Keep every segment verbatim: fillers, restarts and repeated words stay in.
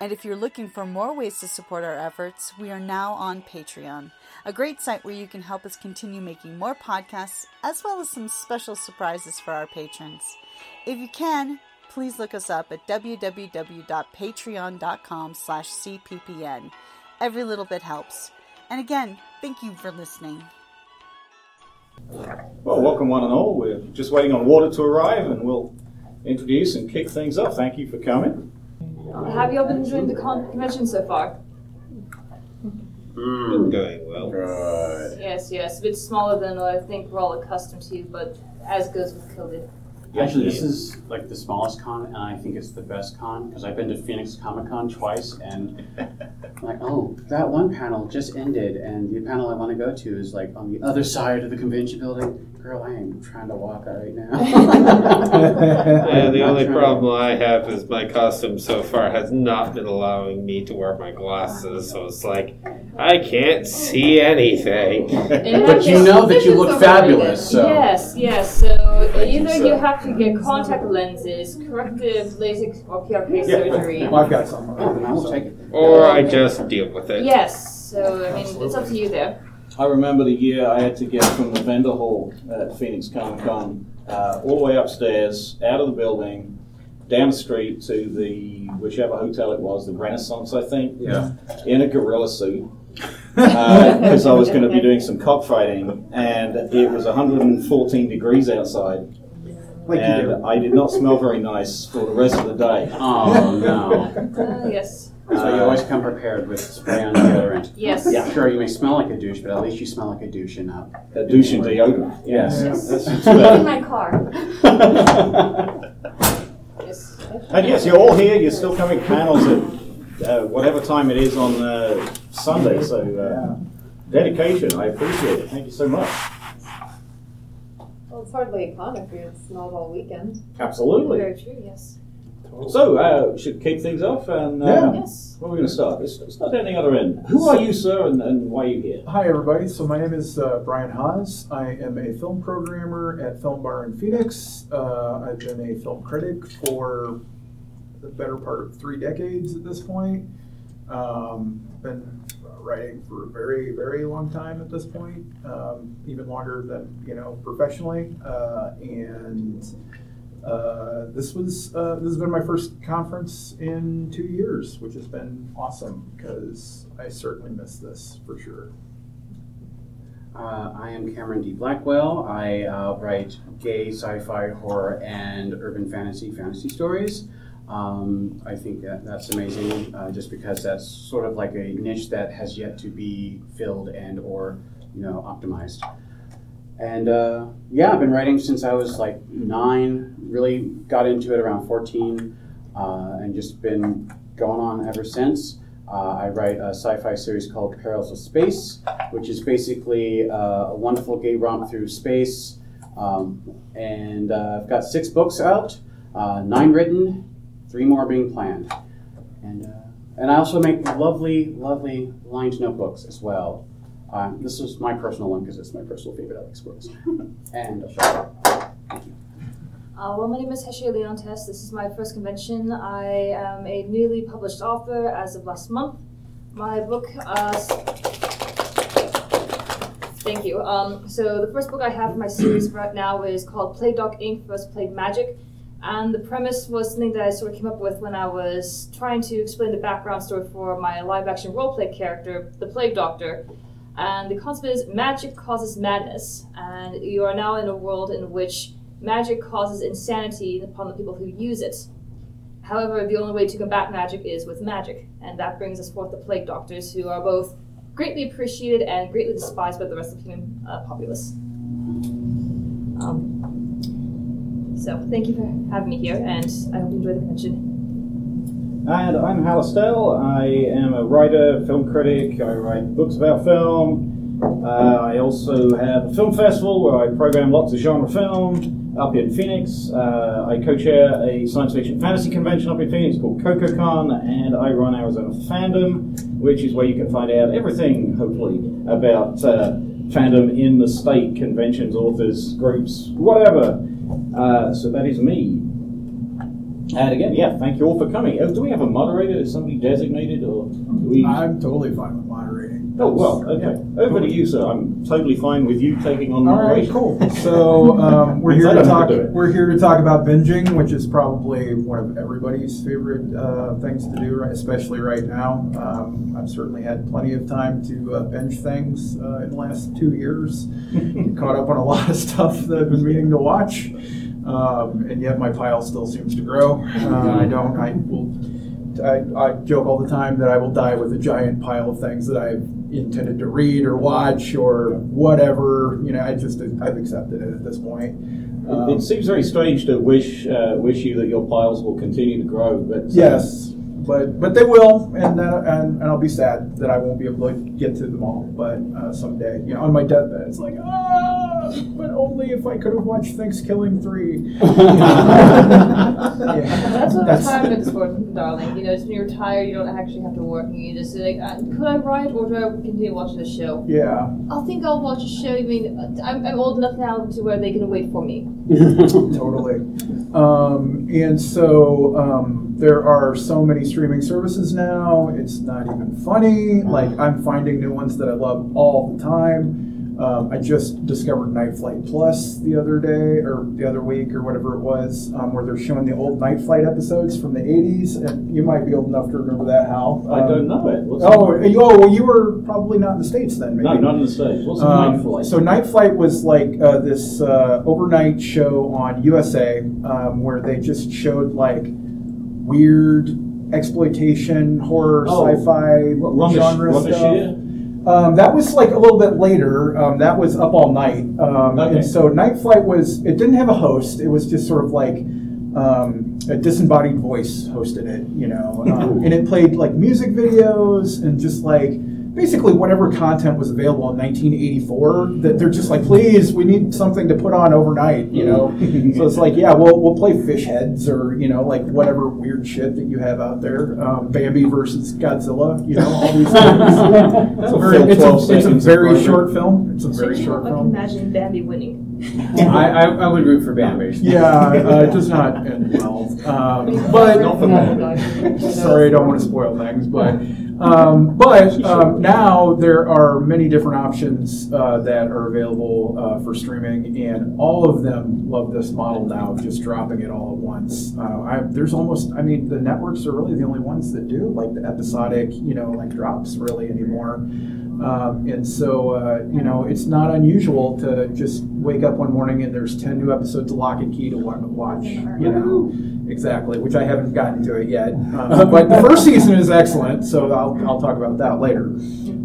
And if you're looking for more ways to support our efforts, we are now on Patreon, a great site where you can help us continue making more podcasts, as well as some special surprises for our patrons. If you can, please look us up at w w w dot patreon dot com slash c p p n. Every little bit helps. And again, thank you for listening. Well, welcome one and all. We're just waiting on water to arrive, and we'll introduce and kick things off. Thank you for coming. Have you all been enjoying the con- convention so far? Mm, been going well. Right. Yes, yes. A bit smaller than I think we're all accustomed to, but as goes with COVID. Actually, this is like the smallest con, and I think it's the best con, because I've been to Phoenix Comic Con twice, and I'm like, oh, that one panel just ended, and the panel I want to go to is like on the other side of the convention building. Girl, I am trying to walk out right now. Yeah, the only problem to... I have is my costume so far has not been allowing me to wear my glasses, so it's like, I can't see anything. But you know that you look fabulous, so. Yes, yes, so either you have to get contact lenses, corrective LASIK or P R K surgery. Yeah, I've got some. Oh, I'll take it. Or I just deal with it. Yes, so I mean, absolutely. It's up to you there. I remember the year I had to get from the vendor hall at Phoenix Comic Con uh, all the way upstairs, out of the building, down the street to the whichever hotel it was, the Renaissance, I think. Yeah. In a gorilla suit. Because uh, I was going to be doing some cockfighting, and it was one hundred fourteen degrees outside. Like and I did not smell very nice for the rest of the day. Oh, no. Uh, yes. So uh, you always come prepared with spray on deodorant. Yes. Yeah, sure, you may smell like a douche, but at least you smell like a douche and not... A douche and deodorant. Yes. yes. yes. That's in my car. Yes. And yes, you're all here. You're still coming panels at uh, whatever time it is on uh, Sunday. So uh, dedication. I appreciate it. Thank you so much. Well, it's hardly a con if you're smelled all weekend. Absolutely. Very true, yes. So, uh, we should kick things off, and uh, yeah. yes. where are we going to start? Let's start at the other end. Who are you, sir, and, and why are you here? Hi, everybody. So, my name is uh, Brian Haas. I am a film programmer at Film Bar in Phoenix. Uh, I've been a film critic for the better part of three decades at this point. Um, been writing for a very, very long time at this point, um, even longer than, you know, professionally. Uh, and uh, this was uh, this has been my first conference in two years, which has been awesome because I certainly miss this for sure. Uh, I am Cameron D. Blackwell. I uh, write gay, sci-fi, horror, and urban fantasy fantasy stories. Um, I think that that's amazing, uh, just because that's sort of like a niche that has yet to be filled and or, you know, optimized. And uh, yeah, I've been writing since I was like nine, really got into it around fourteen, uh, and just been going on ever since. Uh, I write a sci-fi series called Perils of Space, which is basically uh, a wonderful gay romp through space. Um, and uh, I've got six books out, uh, nine written, three more being planned. And uh, and I also make lovely, lovely lined notebooks as well. Um, this is my personal one because it's my personal favorite Alex Brooks. And I'll show you. Thank you. Uh, well, my name is Heshire Leontes. This is my first convention. I am a newly published author as of last month. My book, uh, thank you. Um, so the first book I have in my series right now is called Plague Doc Incorporated. First Plague Magic. And the premise was something that I sort of came up with when I was trying to explain the background story for my live-action roleplay character, the Plague Doctor. And the concept is magic causes madness, and you are now in a world in which magic causes insanity upon the people who use it. However, the only way to combat magic is with magic, and that brings us forth the Plague Doctors, who are both greatly appreciated and greatly despised by the rest of the human uh, populace. Um, so, thank you for having me here, and I hope you enjoy the convention. And I'm Halistell. I am a writer, film critic. I write books about film. Uh, I also have a film festival where I program lots of genre film. Up in Phoenix, uh, I co-chair a science fiction fantasy convention up in Phoenix called CocoCon, and I run Arizona Fandom, which is where you can find out everything, hopefully, about uh, fandom in the state, conventions, authors, groups, whatever. Uh, so that is me. And again, yeah, thank you all for coming. Oh, do we have a moderator? Is somebody designated, or do we? I'm totally fine with moderating. Oh, well, okay. Over to you, sir. I'm totally fine with you taking on the moderation. All right, cool. So um, we're here to talk. We're here to talk about binging, which is probably one of everybody's favorite uh, things to do, right, especially right now. Um, I've certainly had plenty of time to uh, binge things uh, in the last two years. Caught up on a lot of stuff that I've been meaning to watch, um, and yet my pile still seems to grow. Uh, I don't. I will. I, I joke all the time that I will die with a giant pile of things that I've intended to read or watch or whatever. You know, I just I've accepted it at this point. Um, it, it seems very strange to wish uh, wish you that your piles will continue to grow. But uh, yes, but but they will, and, uh, and and I'll be sad that I won't be able to get to them all. But uh, someday, you know, on my deathbed, it's like ah, but only if I could have watched Thanksgiving three. Yeah. That's what retirement's for, darling. You know, when you retire, you don't actually have to work, and you just say, like, could I write, or do I continue watching the show? Yeah. I think I'll watch a show. I mean, I'm, I'm old enough now to where they can wait for me. Totally. Um, and so um, there are so many streaming services now. It's not even funny. Like, I'm finding new ones that I love all the time. Um, I just discovered Night Flight Plus the other day, or the other week, or whatever it was, um, where they're showing the old Night Flight episodes from the eighties, and you might be old enough to remember that, Hal. Um, I don't know it. What's oh, it? oh, well, you were probably not in the States then, maybe. No, not in the States. What's um, Night Flight? So Night Flight was like uh, this uh, overnight show on U S A, um, where they just showed, like, weird exploitation, horror, oh, sci-fi, what, genre rubbish, stuff. Rubbish Um, that was like a little bit later. Um, that was Up All Night. Um, okay. And so Night Flight was, it didn't have a host. It was just sort of like um, a disembodied voice hosted it, you know. Um, and it played like music videos and just like basically whatever content was available in nineteen eighty-four that they're just like, please, we need something to put on overnight, you know. So it's like, yeah, we'll, we'll play Fish Heads or, you know, like whatever weird shit that you have out there. Um, Bambi versus Godzilla, you know, all these things. It's a very, it's a, it's a very short film. It's a very short film. I can imagine Bambi winning. I, I, I would root for Bambi. Yeah, uh, it does not end well. Um, but not for Bambi. Sorry, I don't want to spoil things, but... Um, but um, now there are many different options uh, that are available uh, for streaming, and all of them love this model now of just dropping it all at once. Uh, I, there's almost, I mean, the networks are really the only ones that do like the episodic, you know, like drops really anymore. Um, and so, uh, you know, it's not unusual to just wake up one morning and there's ten new episodes of Lock and Key to watch, you know. Exactly, which I haven't gotten to it yet. Um, but the first season is excellent, so I'll, I'll talk about that later.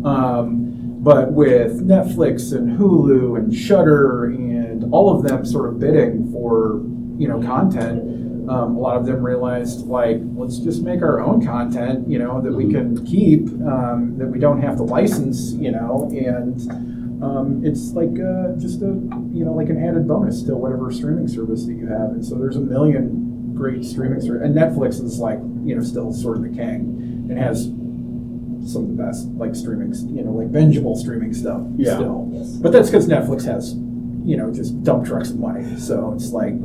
Um, but with Netflix and Hulu and Shudder and all of them sort of bidding for, you know, content, Um, a lot of them realized, like, let's just make our own content, you know, that we can keep, um, that we don't have to license, you know, and um, it's like uh, just a, you know, like an added bonus to whatever streaming service that you have. And so there's a million great streaming services, and Netflix is like, you know, still sort of the king and has some of the best, like, streaming, you know, like bingeable streaming stuff yeah. still. Yes. But that's because Netflix has, you know, just dump trucks of money. So it's like,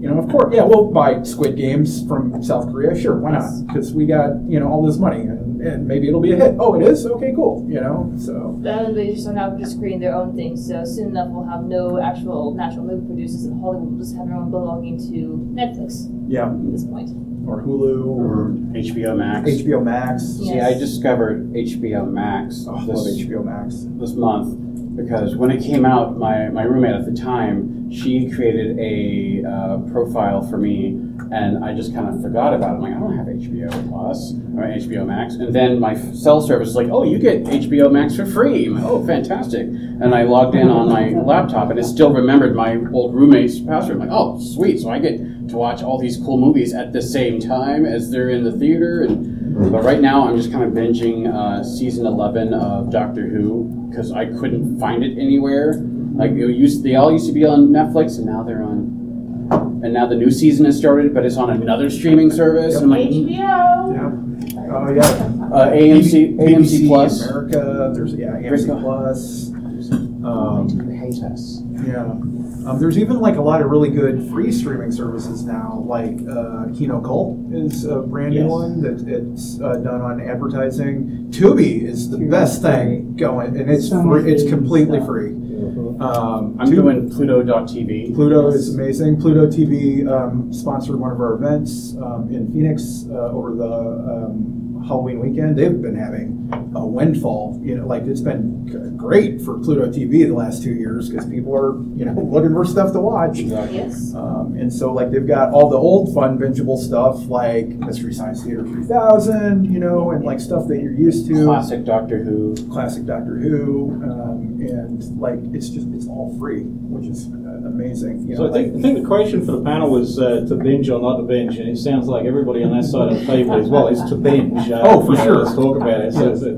you know, of course, yeah, we'll buy Squid Games from South Korea. Sure, why not? Because we got, you know, all this money, and, and maybe it'll be a hit. Oh, it is? Okay, cool. You know, so. And they just are now just creating their own things. So soon enough, we'll have no actual natural movie producers in Hollywood. We'll just have our own belonging to Netflix. Yeah. At this point. Or Hulu, or H B O Max. H B O Max. Yes. See, I discovered H B O Max. Oh, I love H B O Max. This month. Because when it came out, my, my roommate at the time, she created a uh, profile for me and I just kind of forgot about it. I'm like, I don't have H B O Plus or H B O Max. And then my cell service is like, oh, you get H B O Max for free. I'm like, oh, fantastic. And I logged in on my laptop, and it still remembered my old roommate's password. I'm like, oh, sweet. So I get to watch all these cool movies at the same time as they're in the theater. And But right now, I'm just kind of binging uh, season eleven of Doctor Who, because I couldn't find it anywhere. Like, it used, they all used to be on Netflix, and now they're on... And now the new season has started, but it's on another streaming service. Yep. I'm like, H B O. Yeah. Oh yeah. Uh, A M C, A M C Plus. America. There's yeah, A M C Plus. Um, they hate us. Yeah. Um, there's even like a lot of really good free streaming services now. Like uh, Kino Cult is a brand new yes. one that it's uh, done on advertising. Tubi is the Tubi. best thing going, and it's so free, it's completely stuff. free. Um, I'm doing Pluto dot T V. Pluto yes. is amazing. Pluto T V um, sponsored one of our events um, in Phoenix uh, over the um, Halloween weekend. They've been having a windfall. You know, like it's been g- great for Pluto T V the last two years because people are, you know, looking for stuff to watch. Exactly. Yes. Um, and so, like, they've got all the old fun, bingeable stuff like Mystery Science Theater three thousand, you know, and like stuff that you're used to. Classic Doctor Who. Classic Doctor Who. Um, And like it's just it's all free, which is uh, amazing. You so know, I think like, I think the question for the panel was uh, to binge or not to binge, and it sounds like everybody on that side of the table as well is to binge. Uh, oh, for sure. Let's talk about it. So, is it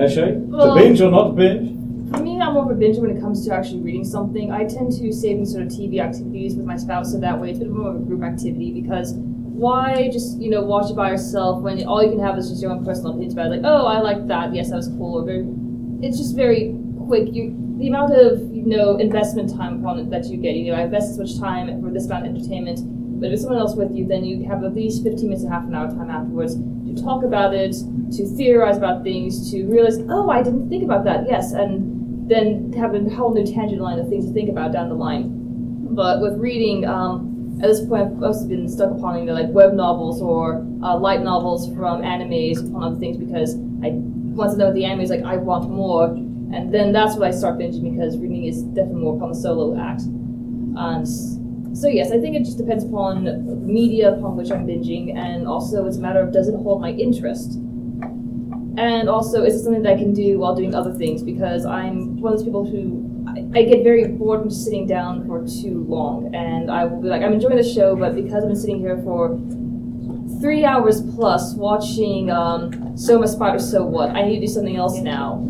Heshire? Well, to binge or not to binge? For me, I'm more of a binge when it comes to actually reading something. I tend to save sort of T V activities with my spouse, so that way it's a bit more of a group activity because. Why just, you know, watch it by yourself when all you can have is just your own personal opinions about it. Like, oh, I like that. Yes, that was cool. Or very, it's just very quick. You, the amount of, you know, investment time component that you get, you know, I invest this much time for this amount of entertainment, but if someone else with you, then you have at least fifteen minutes to half an hour time afterwards to talk about it, to theorize about things, to realize, oh, I didn't think about that, yes, and then have a whole new tangent line of things to think about down the line. But with reading, um, at this point, I've mostly been stuck upon, you know, like web novels or uh, light novels from animes and other things because I once I know the anime is like, I want more, and then that's what I start binging because reading is definitely more upon the solo act. Um, so yes, I think it just depends upon the media upon which I'm binging, and also it's a matter of does it hold my interest? And also, is it something that I can do while doing other things? Because I'm one of those people who, I, I get very bored from sitting down for too long, and I will be like, I'm enjoying the show, but because I've been sitting here for three hours plus watching um, So My Spider, So What, I need to do something else now.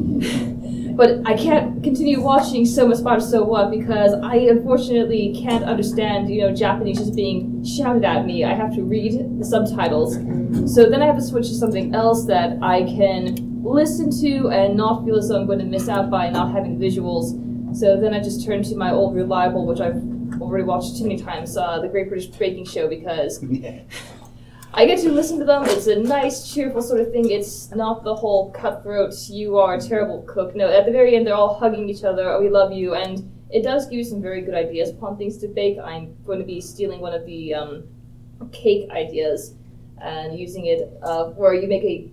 But I can't continue watching So Much Spider So What because I unfortunately can't understand, you know, Japanese just being shouted at me. I have to read the subtitles. So then I have to switch to something else that I can listen to and not feel as though I'm going to miss out by not having visuals. So then I just turn to my old reliable, which I've already watched too many times, uh, The Great British Baking Show, because I get to listen to them. It's a nice, cheerful sort of thing. It's not the whole cutthroat, you are a terrible cook. No, at the very end, they're all hugging each other, oh, we love you, and it does give you some very good ideas upon things to bake. I'm going to be stealing one of the um, cake ideas and using it uh, where you make a,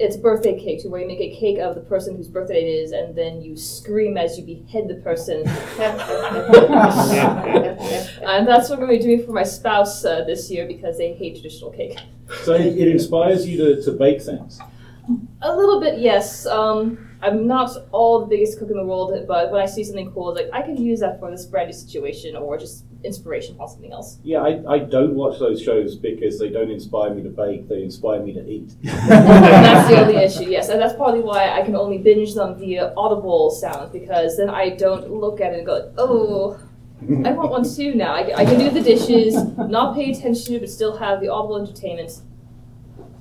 it's birthday cake, to where you make a cake of the person whose birthday it is, and then you scream as you behead the person. And that's what I'm going to be doing for my spouse uh, this year, because they hate traditional cake. So it, it inspires you to, to bake things? A little bit, yes. Um, I'm not all the biggest cook in the world, but when I see something cool, it's like, I could use that for this brandy situation, or just inspiration for something else. Yeah, I, I don't watch those shows because they don't inspire me to bake, they inspire me to eat. That's the only issue, yes. And that's probably why I can only binge them via audible sounds, because then I don't look at it and go, oh, I want one too now. I, I can do the dishes, not pay attention, but still have the audible entertainment.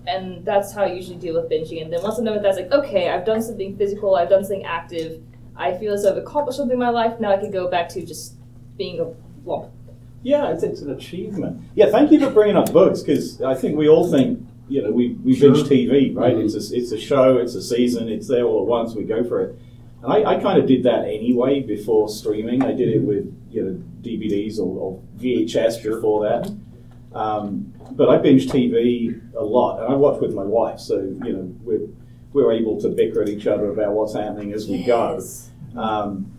And that's how I usually deal with binging. And then once I know that, that's like, okay, I've done something physical, I've done something active, I feel as though I've accomplished something in my life, now I can go back to just being a lump. Yeah, it's, it's an achievement. Yeah, thank you for bringing up books, because I think we all think, you know, we, we sure. binge T V, right? Mm-hmm. It's a, it's a show, it's a season, it's there all at once, we go for it. And I, I kind of did that anyway before streaming. I did it with, you know, D V Ds or, or V H S before that. Um, but I binge T V a lot, and I watch with my wife, so you know we're we're able to bicker at each other about what's happening as we yes. go. Um,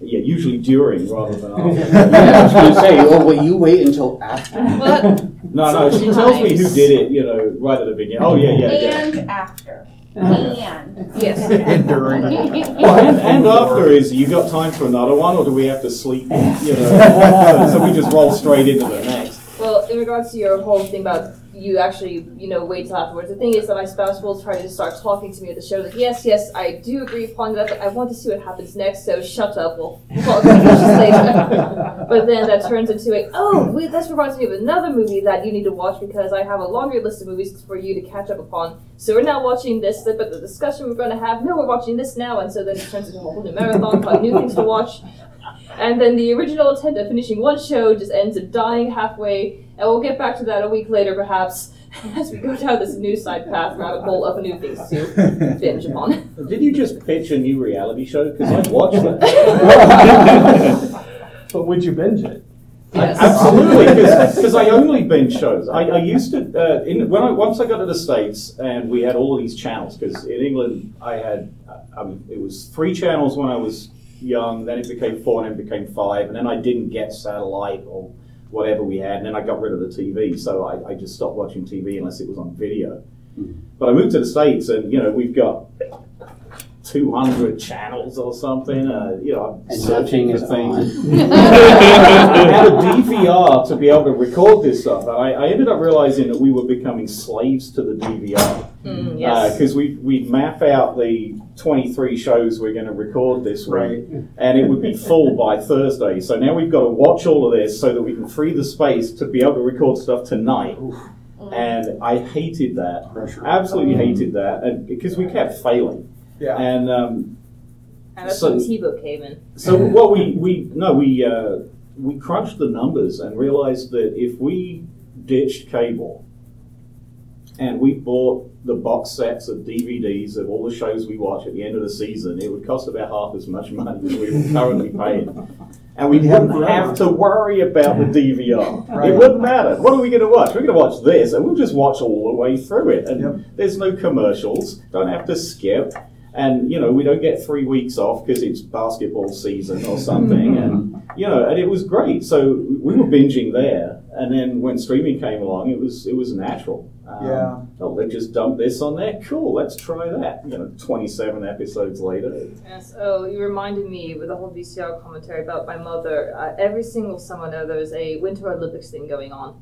yeah, usually during rather than after. Yeah, I was going to say, well, will you wait until after? But No, no, she tells me who did it, you know, right at the beginning. Oh, yeah, yeah, and yeah. And after. And. Yes. And during. Well, and, and after is, you got time for another one, or do we have to sleep, you know? So we just roll straight into the next. Well, in regards to your whole thing about you actually, you know, wait till afterwards, the thing is that my spouse will try to start talking to me at the show, like, yes, yes, I do agree upon that, but I want to see what happens next, so shut up, we'll talk later. But then that turns into a, oh, wait, that reminds me of another movie that you need to watch because I have a laundry list of movies for you to catch up upon, so we're now watching this, but the discussion we're going to have, no, we're watching this now, and so then it turns into a whole new marathon, like new things to watch. And then the original intent of finishing one show just ends up dying halfway, and we'll get back to that a week later, perhaps, as we go down this new side path rabbit hole of new things to binge upon. Did you just pitch a new reality show? Because I'd watch that. But would you binge it? Yes. Absolutely, because I only binge shows. I, I used to, uh, in, when I, once I got to the States and we had all of these channels, because in England I had, um, it was three channels when I was young, then it became four, and then it became five, and then I didn't get satellite or whatever we had, and then I got rid of the T V, so I, I just stopped watching T V unless it was on video. Mm. But I moved to the States, and, you know, we've got two hundred channels or something, uh, you know, I'm searching for things. I had a D V R to be able to record this stuff, and I, I ended up realizing that we were becoming slaves to the D V R. Mm, yes. Because uh, we we'd map out the twenty-three shows we're going to record this week, and it would be full by Thursday. So now we've got to watch all of this so that we can free the space to be able to record stuff tonight. Oof. And I hated that. Pressure. Absolutely hated that, and because we kept failing. Yeah. And, um, and that's so, when T-Book came in. So what we, we no we uh, we crunched the numbers and realized that if we ditched cable and we bought the box sets of D V Ds of all the shows we watch at the end of the season, it would cost about half as much money as we were currently paying. And we wouldn't have to worry about the D V R. Right. It wouldn't matter. What are we going to watch? We're going to watch this, and we'll just watch all the way through it. And yep. There's no commercials, don't have to skip. And, you know, we don't get three weeks off because it's basketball season or something. And, you know, and it was great. So we were binging there. And then when streaming came along, it was it was natural. Um, yeah. Oh, they just dumped this on there? Cool, let's try that. You know, twenty-seven episodes later. Yes. Oh, you reminded me with the whole V C R commentary about my mother. Uh, every single summer now, there was a Winter Olympics thing going on.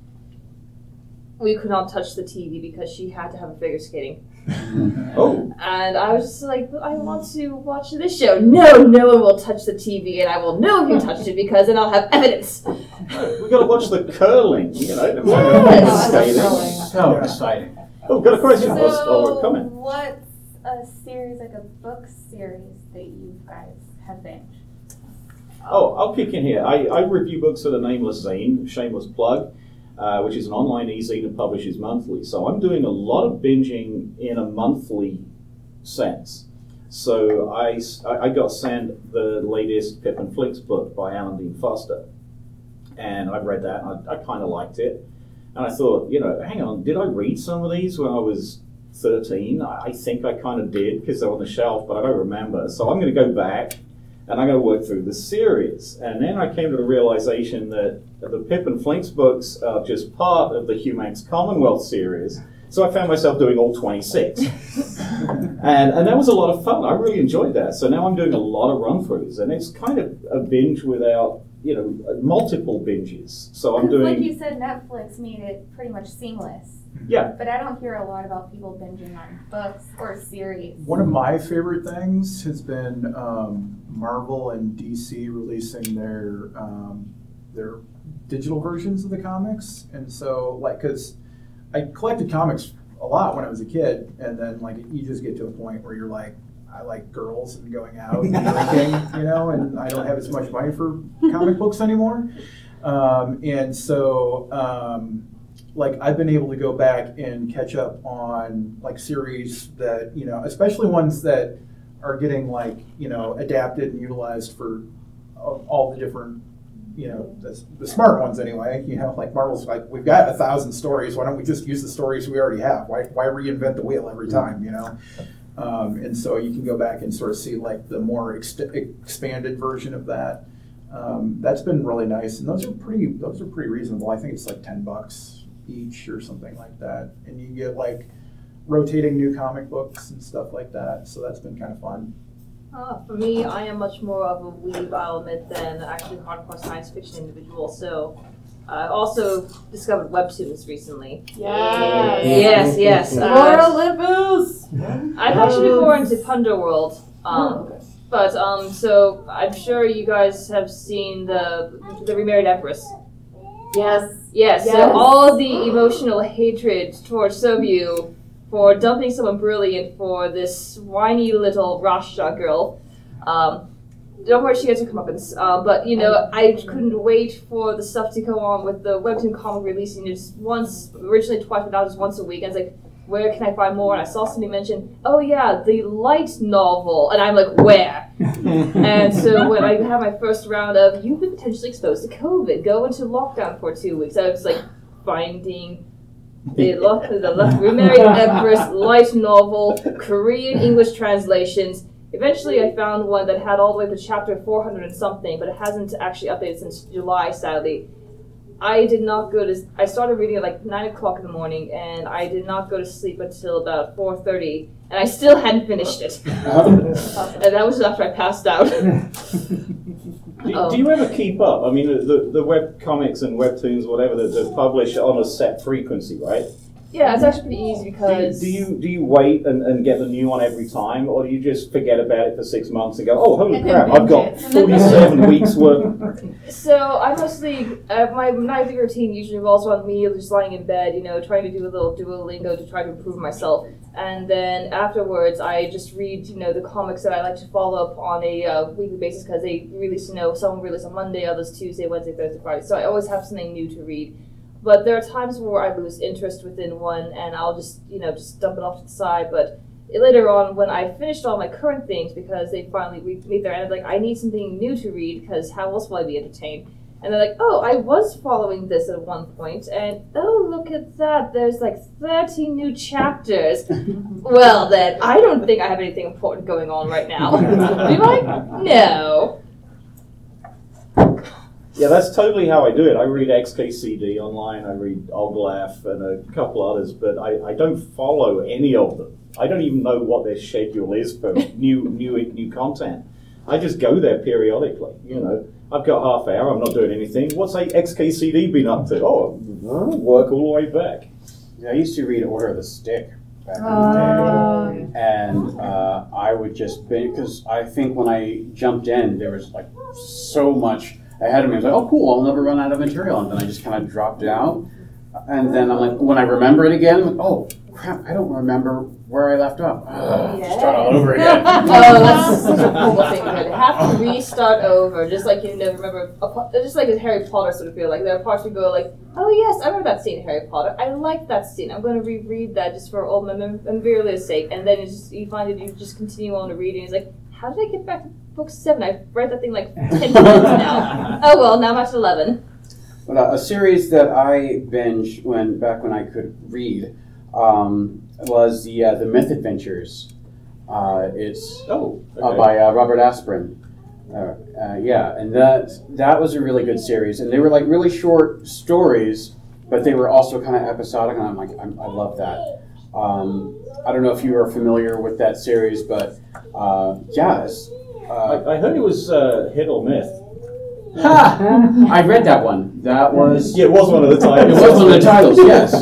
We could not touch the T V because she had to have a figure skating. Oh. And I was just like, I want to watch this show. No, no one will touch the T V, and I will know if you touched it because then I'll have evidence. We've got to watch the curling, you know. Yes. Yes. So exciting. Oh, we've got a question. So what's, oh, coming. What's a series, like a book series, that you guys have binged? Oh, I'll kick in here. I, I review books for the Nameless Zine, shameless plug. Uh, which is an online e-zine that publishes monthly. So I'm doing a lot of binging in a monthly sense. So I, I got sent the latest Pip and Flinx book by Alan Dean Foster. And I read that, and I, I kind of liked it. And I thought, you know, hang on, did I read some of these when I was thirteen? I, I think I kind of did, because they're on the shelf, but I don't remember. So I'm going to go back, and I'm going to work through the series. And then I came to the realization that the Pip and Flinx books are just part of the Humax Commonwealth series. So I found myself doing all twenty-six. and, and that was a lot of fun. I really enjoyed that. So now I'm doing a lot of run-throughs. And it's kind of a binge without, you know, multiple binges. So I'm doing... Like you said, Netflix made it pretty much seamless. Yeah. But I don't hear a lot about people binging on books or series. One of my favorite things has been um, Marvel and D C releasing their um, their digital versions of the comics. And so, like, because I collected comics a lot when I was a kid, and then, like, you just get to a point where you're like, I like girls and going out and drinking, you know, and I don't have as much money for comic books anymore. Um, and so... Um, like, I've been able to go back and catch up on, like, series that, you know, especially ones that are getting, like, you know, adapted and utilized for all the different, you know, the, the smart ones anyway. You know, like, Marvel's like, we've got a thousand stories. Why don't we just use the stories we already have? Why why reinvent the wheel every time, you know? Um, and so you can go back and sort of see, like, the more ex- expanded version of that. Um, that's been really nice. And those are pretty, those are pretty reasonable. I think it's, like, ten bucks. each or something like that. And you get like rotating new comic books and stuff like that. So that's been kind of fun. Uh, for me, I am much more of a weeb, I'll admit, than actually hardcore science fiction individual. So I also discovered Webtoons recently. Yes, yes, yes. Laura Libus! I've actually been more into Ponder World. Um, oh, okay. But, um, so I'm sure you guys have seen the the Remarried Empress. Yes. Yes, yes. So all the emotional hatred towards Sobyu for dumping someone brilliant for this whiny little Rasha girl. Um, don't worry, she gets her comeuppance. Uh, but, you know, I couldn't wait for the stuff to go on with the webtoon comic releasing just once, originally twice, but now just once a week. I was like, where can I find more? And I saw somebody mention, oh yeah, the light novel. And I'm like, where? And so when I had my first round of, you've been potentially exposed to COVID, go into lockdown for two weeks. I was like, finding the, lo- the lo- Remarried Empress light novel, Korean English translations. Eventually I found one that had all the way to chapter four hundred and something, but it hasn't actually updated since July, sadly. I did not go to, I started reading at like nine o'clock in the morning, and I did not go to sleep until about four thirty, and I still hadn't finished it. And that was after I passed out. do, do you ever keep up? I mean, the, the web comics and webtoons, whatever, that they publish on a set frequency, right? Yeah, it's actually pretty easy because... Do you do you, do you wait and, and get the new one every time, or do you just forget about it for six months and go, oh, holy crap, I've got forty-seven weeks' worth? So I mostly, uh, my nightly routine usually revolves around me just lying in bed, you know, trying to do a little Duolingo to try to improve myself. And then afterwards, I just read, you know, the comics that I like to follow up on a uh, weekly basis because they release, you know, some release on Monday, others Tuesday, Wednesday, Thursday, Friday. So I always have something new to read. But there are times where I lose interest within one, and I'll just, you know, just dump it off to the side. But later on, when I finished all my current things, because they finally meet their end, like, I need something new to read, because how else will I be entertained? And they're like, oh, I was following this at one point, and oh, look at that, there's like thirty new chapters. Well, then, I don't think I have anything important going on right now. Do I? No. Yeah, that's totally how I do it. I read X K C D online, I read Oglaf and a couple others, but I, I don't follow any of them. I don't even know what their schedule is for new new new content. I just go there periodically, you know. I've got half an hour, I'm not doing anything. What's like X K C D been up to? Oh, work all the way back. Yeah, I used to read Order of the Stick back in the day, and uh, I would just, because I think when I jumped in, there was like so much ahead of me. I was like, oh, cool, I'll never run out of material. And then I just kind of dropped out. And then I'm like, when I remember it again, I'm like, oh, crap, I don't remember where I left off. Oh, yes. Start all over again. Oh, that's such a cool thing. You have to restart over, just like you never remember. Just like a Harry Potter sort of feel. Like there are parts you go like, oh, yes, I remember that scene in Harry Potter. I like that scene. I'm going to reread that just for old memorial's sake. And then it's just, you find that you just continue on to reading. It's like, how did I get back to book seven? I've read that thing like ten times now. Oh well, now I'm at eleven. Well, a series that I binged when back when I could read um, was the uh, the Myth Adventures. Uh, it's oh okay. uh, by uh, Robert Asprin. Uh, uh, yeah, and that that was a really good series, and they were like really short stories, but they were also kind of episodic, and I'm like, I'm, I love that. Um, I don't know if you are familiar with that series, but uh, yeah, it's, uh, I, I heard it was uh, hit or myth. Ha! I read that one. That was yeah, it was one of the titles. It was one of the titles. Yes,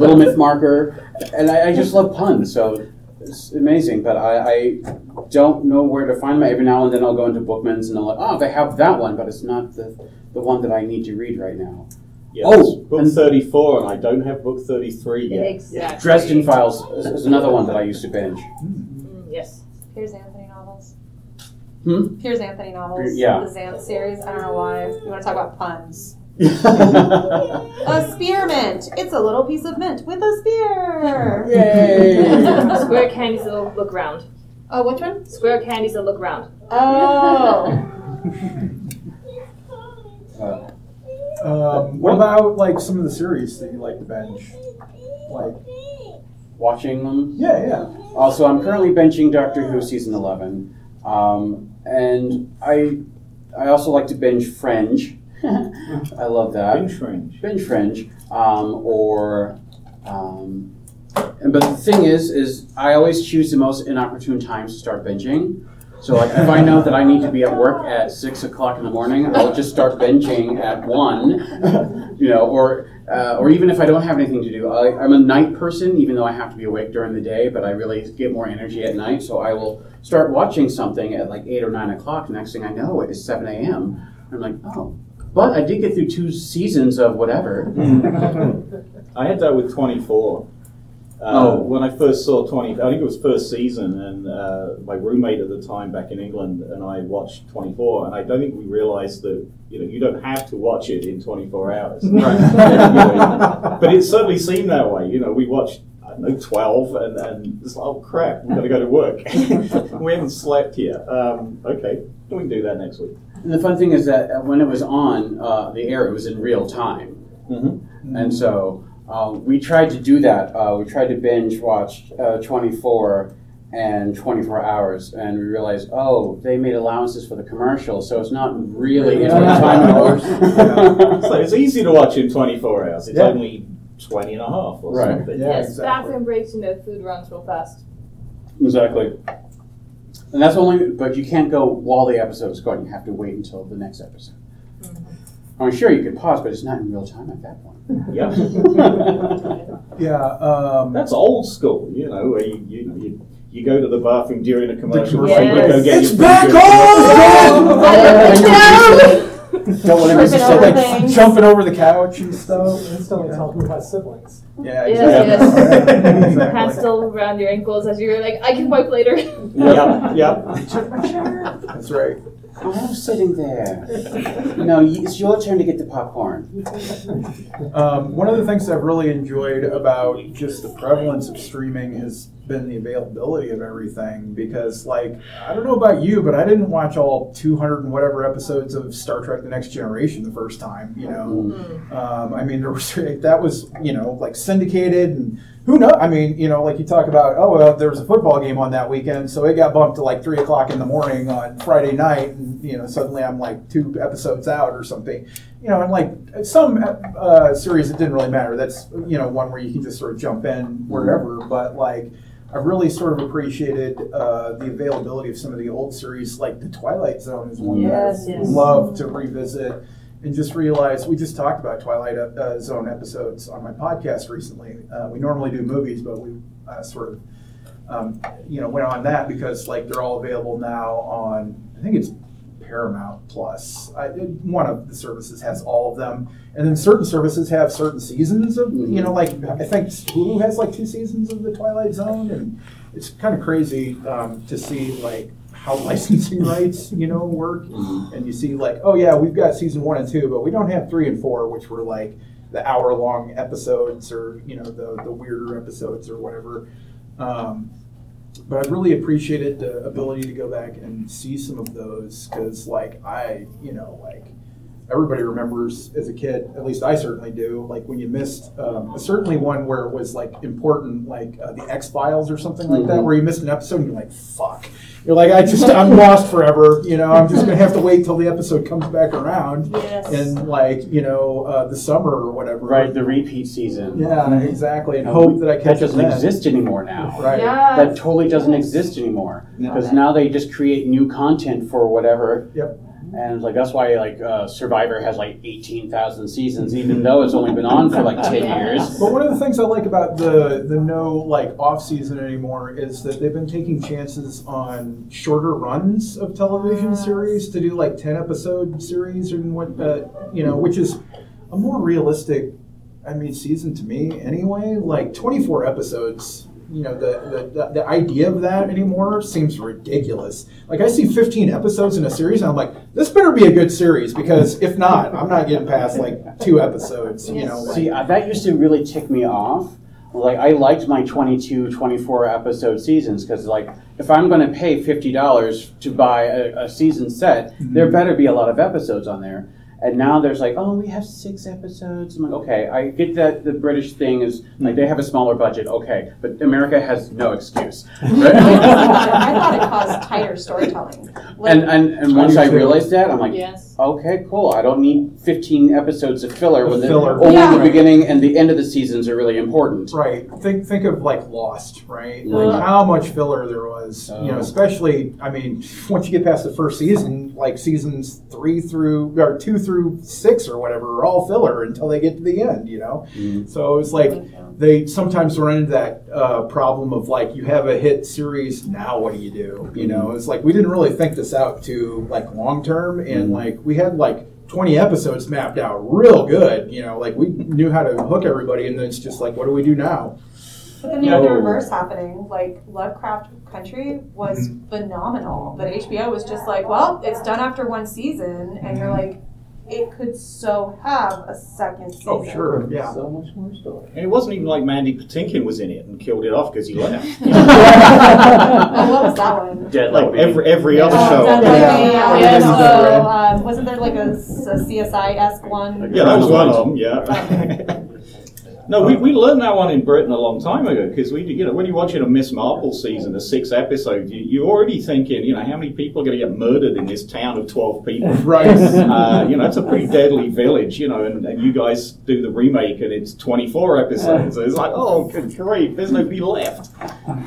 Little Myth Marker, and I, I just love puns, so it's amazing. But I, I don't know where to find them. Every now and then I'll go into Bookman's and I'll like, oh, they have that one, but it's not the the one that I need to read right now. Yes. Oh, book thirty-four, and I don't have book thirty-three yet. Exactly. Dresden Files is another one that I used to binge. Mm, yes. Piers Anthony novels. Hmm? Piers Anthony novels. Yeah. The Xanth series. I don't know why. You want to talk about puns. A spearmint. It's a little piece of mint with a spear. Yay. Square candies that look round. Oh, which one? Square candies that look round. Oh. uh. Um, what about like some of the series that you like to binge, like watching them? Yeah, yeah. Also, I'm currently benching Doctor Who season eleven, um, and I I also like to binge Fringe. I love that. Fringe Fringe. Fringe Fringe. Um, or, um, and, but the thing is, is I always choose the most inopportune times to start binging. So like, if I know that I need to be at work at six o'clock in the morning, I'll just start binging at one, you know, or uh, or even if I don't have anything to do. I, I'm a night person, even though I have to be awake during the day, but I really get more energy at night, so I will start watching something at like eight or nine o'clock. The next thing I know, it is seven a.m. I'm like, oh, but I did get through two seasons of whatever. I had that with twenty-four. Uh, oh. When I first saw twenty, I think it was first season, and uh, my roommate at the time back in England and I watched twenty-four, and I don't think we realised that, you know, you don't have to watch it in twenty-four hours. Right? But it certainly seemed that way. You know, we watched, I don't know, twelve, and, and it's like, oh crap, we've got to go to work. We haven't slept yet. Um, okay, we can do that next week. And the fun thing is that when it was on uh, the air, it was in real time. Mm-hmm. And so... Um, we tried to do that. Uh, we tried to binge watch uh, twenty-four and twenty-four hours, and we realized, oh, they made allowances for the commercials, so it's not really in time hours. Yeah. So it's easy to watch in twenty-four hours. It's yeah. only twenty and a half or right. something. Yeah, yes, exactly. Bathroom breaks, you know, food runs real fast. Exactly. And that's only, but you can't go while the episode's going. You have to wait until the next episode. I'm sure you could pause, but it's not in real time at that point. Yeah. Yeah. Um, That's old school, you know, where you you, you, you go to the bathroom during a commercial. Yes. Break, you go get it's your back on! Don't want to so like jumping over the couch and stuff. And still yeah. talking to my siblings. Yeah, exactly. Yes, yes. Exactly. Hands still around your ankles as you're like, I can wipe later. Yeah, yeah. Check my chair. That's right. I'm sitting there. No, it's your turn to get the popcorn. Um, one of the things I've really enjoyed about just the prevalence of streaming has been the availability of everything. Because, like, I don't know about you, but I didn't watch all two hundred and whatever episodes of Star Trek: The Next Generation the first time. You know, um, I mean, there was that was you know like syndicated and. Who knows? I mean, you know, like you talk about, oh, well, there was a football game on that weekend, so it got bumped to like three o'clock in the morning on Friday night, and, you know, suddenly I'm like two episodes out or something. You know, and like some uh, series, it didn't really matter. That's, you know, one where you can just sort of jump in wherever, but like I've really sort of appreciated uh, the availability of some of the old series, like The Twilight Zone is one yes, that I yes. love to revisit. And just realized, we just talked about Twilight uh, Zone episodes on my podcast recently. Uh, we normally do movies, but we uh, sort of, um, you know, went on that because, like, they're all available now on, I think it's Paramount Plus. I, one of the services has all of them. And then certain services have certain seasons of, you know, like, I think Hulu has, like, two seasons of The Twilight Zone. And it's kind of crazy um, to see, like, how licensing rights, you know, work, and you see like, oh yeah, we've got season one and two, but we don't have three and four, which were like the hour-long episodes or you know the the weirder episodes or whatever. Um, but I've really appreciated the ability to go back and see some of those because, like, I, you know, like everybody remembers as a kid, at least I certainly do, like when you missed um, certainly one where it was like important, like uh, the X-Files or something like that, where you missed an episode and you're like, fuck. You're like, I just, I'm lost forever, you know, I'm just going to have to wait till the episode comes back around yes. and like, you know, uh, the summer or whatever. Right, the repeat season. Yeah, mm-hmm. exactly, and, and hope that I catch it. That doesn't then. exist anymore now. Right. Yes. That totally doesn't exist anymore. Because now they just create new content for whatever. Yep. And like that's why like uh, Survivor has like eighteen thousand seasons, even though it's only been on for like ten years. But one of the things I like about the the no like off season anymore is that they've been taking chances on shorter runs of television yes. series to do like ten episode series and what uh, you know, which is a more realistic, I mean, season to me anyway. Like twenty-four episodes. You know, the, the the idea of that anymore seems ridiculous. Like, I see fifteen episodes in a series, and I'm like, this better be a good series, because if not, I'm not getting past, like, two episodes, you yes. know. Like. See, that used to really tick me off. Like, I liked my twenty-two, twenty-four episode seasons, because, like, if I'm going to pay fifty dollars to buy a, a season set, mm-hmm. there better be a lot of episodes on there. And now there's like, oh, we have six episodes. I'm like, okay, I get that the British thing is, like, they have a smaller budget, okay. But America has no excuse. Right? I thought it caused tighter storytelling. Like, and and, and once I realized that, I'm like, yes. Okay, cool. I don't need fifteen episodes of filler. With filler. Only yeah. the beginning and the end of the seasons are really important. Right. Think think of like Lost, right? Yeah. Like how much filler there was. Oh. You know, especially, I mean, once you get past the first season, like seasons three through, or two through six or whatever, are all filler until they get to the end, you know? Mm. So it's like they sometimes run into that uh, problem of like, you have a hit series, now what do you do? You know, it's like, we didn't really think this out to like long term, and mm. like, we had like twenty episodes mapped out real good, you know, like we knew how to hook everybody, and then it's just like, what do we do now? But then you have the reverse happening, like Lovecraft Country was mm-hmm. phenomenal, but H B O was just like, well, it's done after one season, and you're like, it could so have a second season. Oh, sure, yeah. So much more story. And it wasn't even like Mandy Patinkin was in it and killed it off because he left. Oh, what was that one? Dead like Lobby. Every every other oh, show. Dead Lobby. Yeah. Yeah. And also, um, wasn't there like a, a C S I-esque one? Yeah, that was one of them, yeah. No, we, we learned that one in Britain a long time ago, because we, you know, when you're watching a Miss Marple season, a six episode, you, you're already thinking, you know, how many people are going to get murdered in this town of twelve people? Right. uh, you know, it's a pretty deadly village, you know, and, and you guys do the remake and it's twenty-four episodes. It's like, oh, good grief, there's nobody left.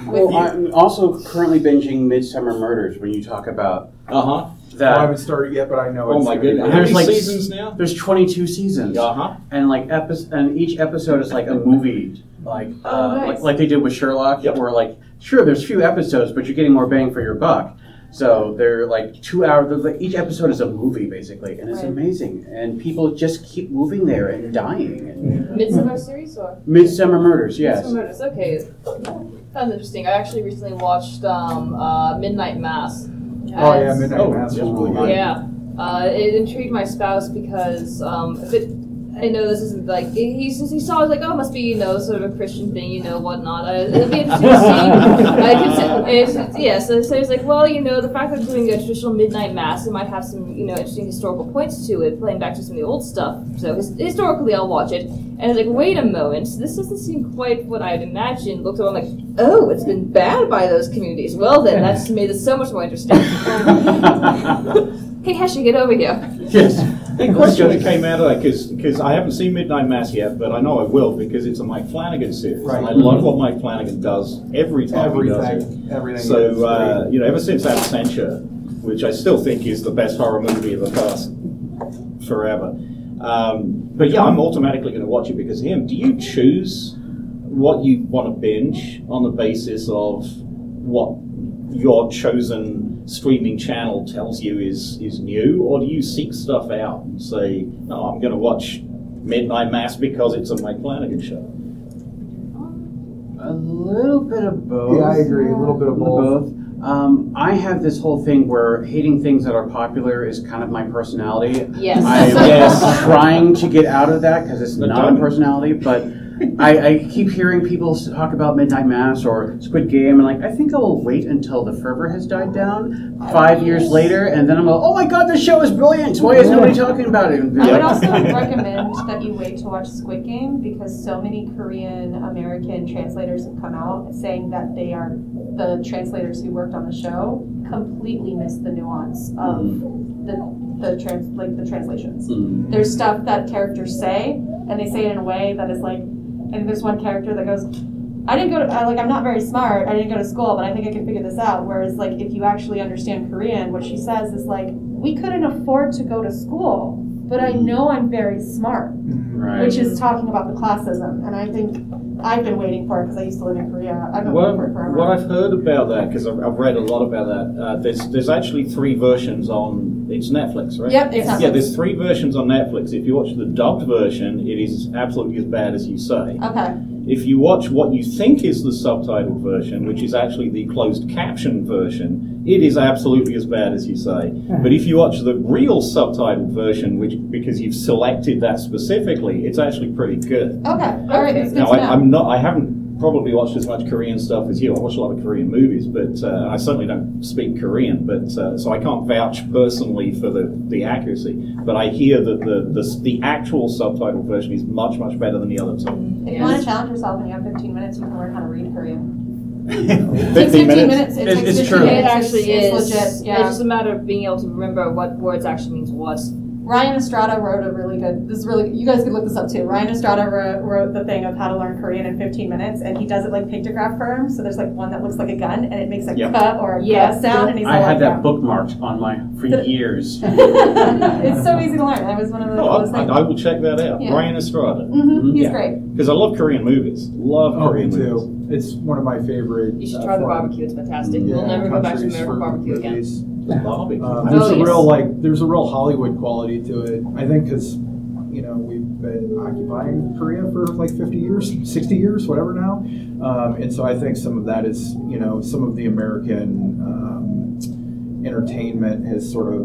Well, I'm also currently binging Midsomer Murders when you talk about... Uh-huh. That, well, I haven't started yet, but I know. Oh my goodness! There's like seasons now. There's twenty-two seasons. Uh huh. And like epi- and each episode is like a movie, like uh, oh, nice. like, like they did with Sherlock, yep. where like sure there's few episodes, but you're getting more bang for your buck. So they're like two hours. Like, each episode is a movie basically, and it's right. amazing. And people just keep moving there and dying. And, Midsomer series or Midsomer Murders? Yes. Midsomer Murders. Okay, that's interesting. I actually recently watched um, uh, Midnight Mass. Oh yeah, Midnight oh, Mass was really good. Yeah, uh, it intrigued my spouse because um, if it, I know this isn't like he he saw it like oh it must be you know sort of a Christian thing you know whatnot. I, it'd be interesting to see. I consider, yeah, so so he's like well you know the fact that we're doing a traditional Midnight Mass it might have some you know interesting historical points to it playing back to some of the old stuff. So his, historically I'll watch it. And I was like, wait a moment, this doesn't seem quite what I'd imagined. Looked around, I'm like, oh, it's been banned by those communities. Well then, that's made this so much more interesting. Hey, Heshire, get over here. Yes. The question that came out of that, because I haven't seen Midnight Mass yet, but I know I will because it's a Mike Flanagan series. Right. And I love what Mike Flanagan does every time everything, he does it. Everything. So, uh, you know, ever since Absentia, which I still think is the best horror movie of the past forever. Um, but yeah, I'm automatically going to watch it because of him. Do you choose what you want to binge on the basis of what your chosen streaming channel tells you is, is new, or do you seek stuff out and say, no, I'm going to watch Midnight Mass because it's a Mike Flanagan show? A little bit of both. Yeah, I agree. A little bit of both. Um, I have this whole thing where hating things that are popular is kind of my personality. Yes. I'm yes. trying to get out of that because it's the not dumb. a personality, but I, I keep hearing people talk about Midnight Mass or Squid Game, and like, I think I'll wait until the fervor has died down five years later, and then I'm like, oh my god, this show is brilliant! Why is nobody talking about it? I would also recommend that you wait to watch Squid Game because so many Korean-American translators have come out saying that they are the translators who worked on the show completely missed the nuance of the the trans like the translations. Mm. There's stuff that characters say, and they say it in a way that is like. And there's one character that goes, I didn't go to, uh, like, I'm not very smart, I didn't go to school, but I think I can figure this out. Whereas, like, if you actually understand Korean, what she says is, like, we couldn't afford to go to school, but I know I'm very smart. Right. Which is talking about the classism. And I think I've been waiting for it because I used to live in Korea. I've been what, waiting for it forever. What I've heard about that, because I've, I've read a lot about that, uh, there's there's actually three versions on, it's Netflix, right? Yep, it's Netflix. Yeah, there's three versions on Netflix. If you watch the dubbed version, it is absolutely as bad as you say. Okay. If you watch what you think is the subtitled version, which is actually the closed caption version, it is absolutely as bad as you say. But if you watch the real subtitled version, which because you've selected that specifically, it's actually pretty good. Okay, all right, that's good now, to know. I, I'm not, I haven't probably watched as much Korean stuff as you. I watch a lot of Korean movies, but uh, I certainly don't speak Korean, but uh, so I can't vouch personally for the, the accuracy. But I hear that the, the the actual subtitled version is much, much better than the other two. If you want to challenge yourself and you have fifteen minutes, you can learn how to read Korean. fifteen, fifteen minutes? minutes. It it's, it's true. Minutes. It actually is. It's legit. Yeah. It's just a matter of being able to remember what words actually means what. Ryan Estrada wrote a really good, this is really, you guys could look this up too. Ryan Estrada wrote, wrote the thing of how to learn Korean in fifteen minutes, and he does it like pictograph firm. So there's like one that looks like a gun, and it makes a yep. ka or a yeah. ka sound. And he's I had like, that yeah. bookmarked on my, for years. It's so easy to learn. That was one of the oh, coolest I, things. I will check that out. Yeah. Ryan Estrada. Mm-hmm. He's yeah. great. Because I love Korean movies. Love oh, Korean movies. Too. It's one of my favorite. You should try uh, the barbecue. It's fantastic. Yeah, we'll never go back to American barbecue movies. again. Um, oh, there's yes. a real like there's a real Hollywood quality to it, I think, because you know we've been occupying Korea for like fifty years, sixty years, whatever now, um, and so I think some of that is you know some of the American um, entertainment has sort of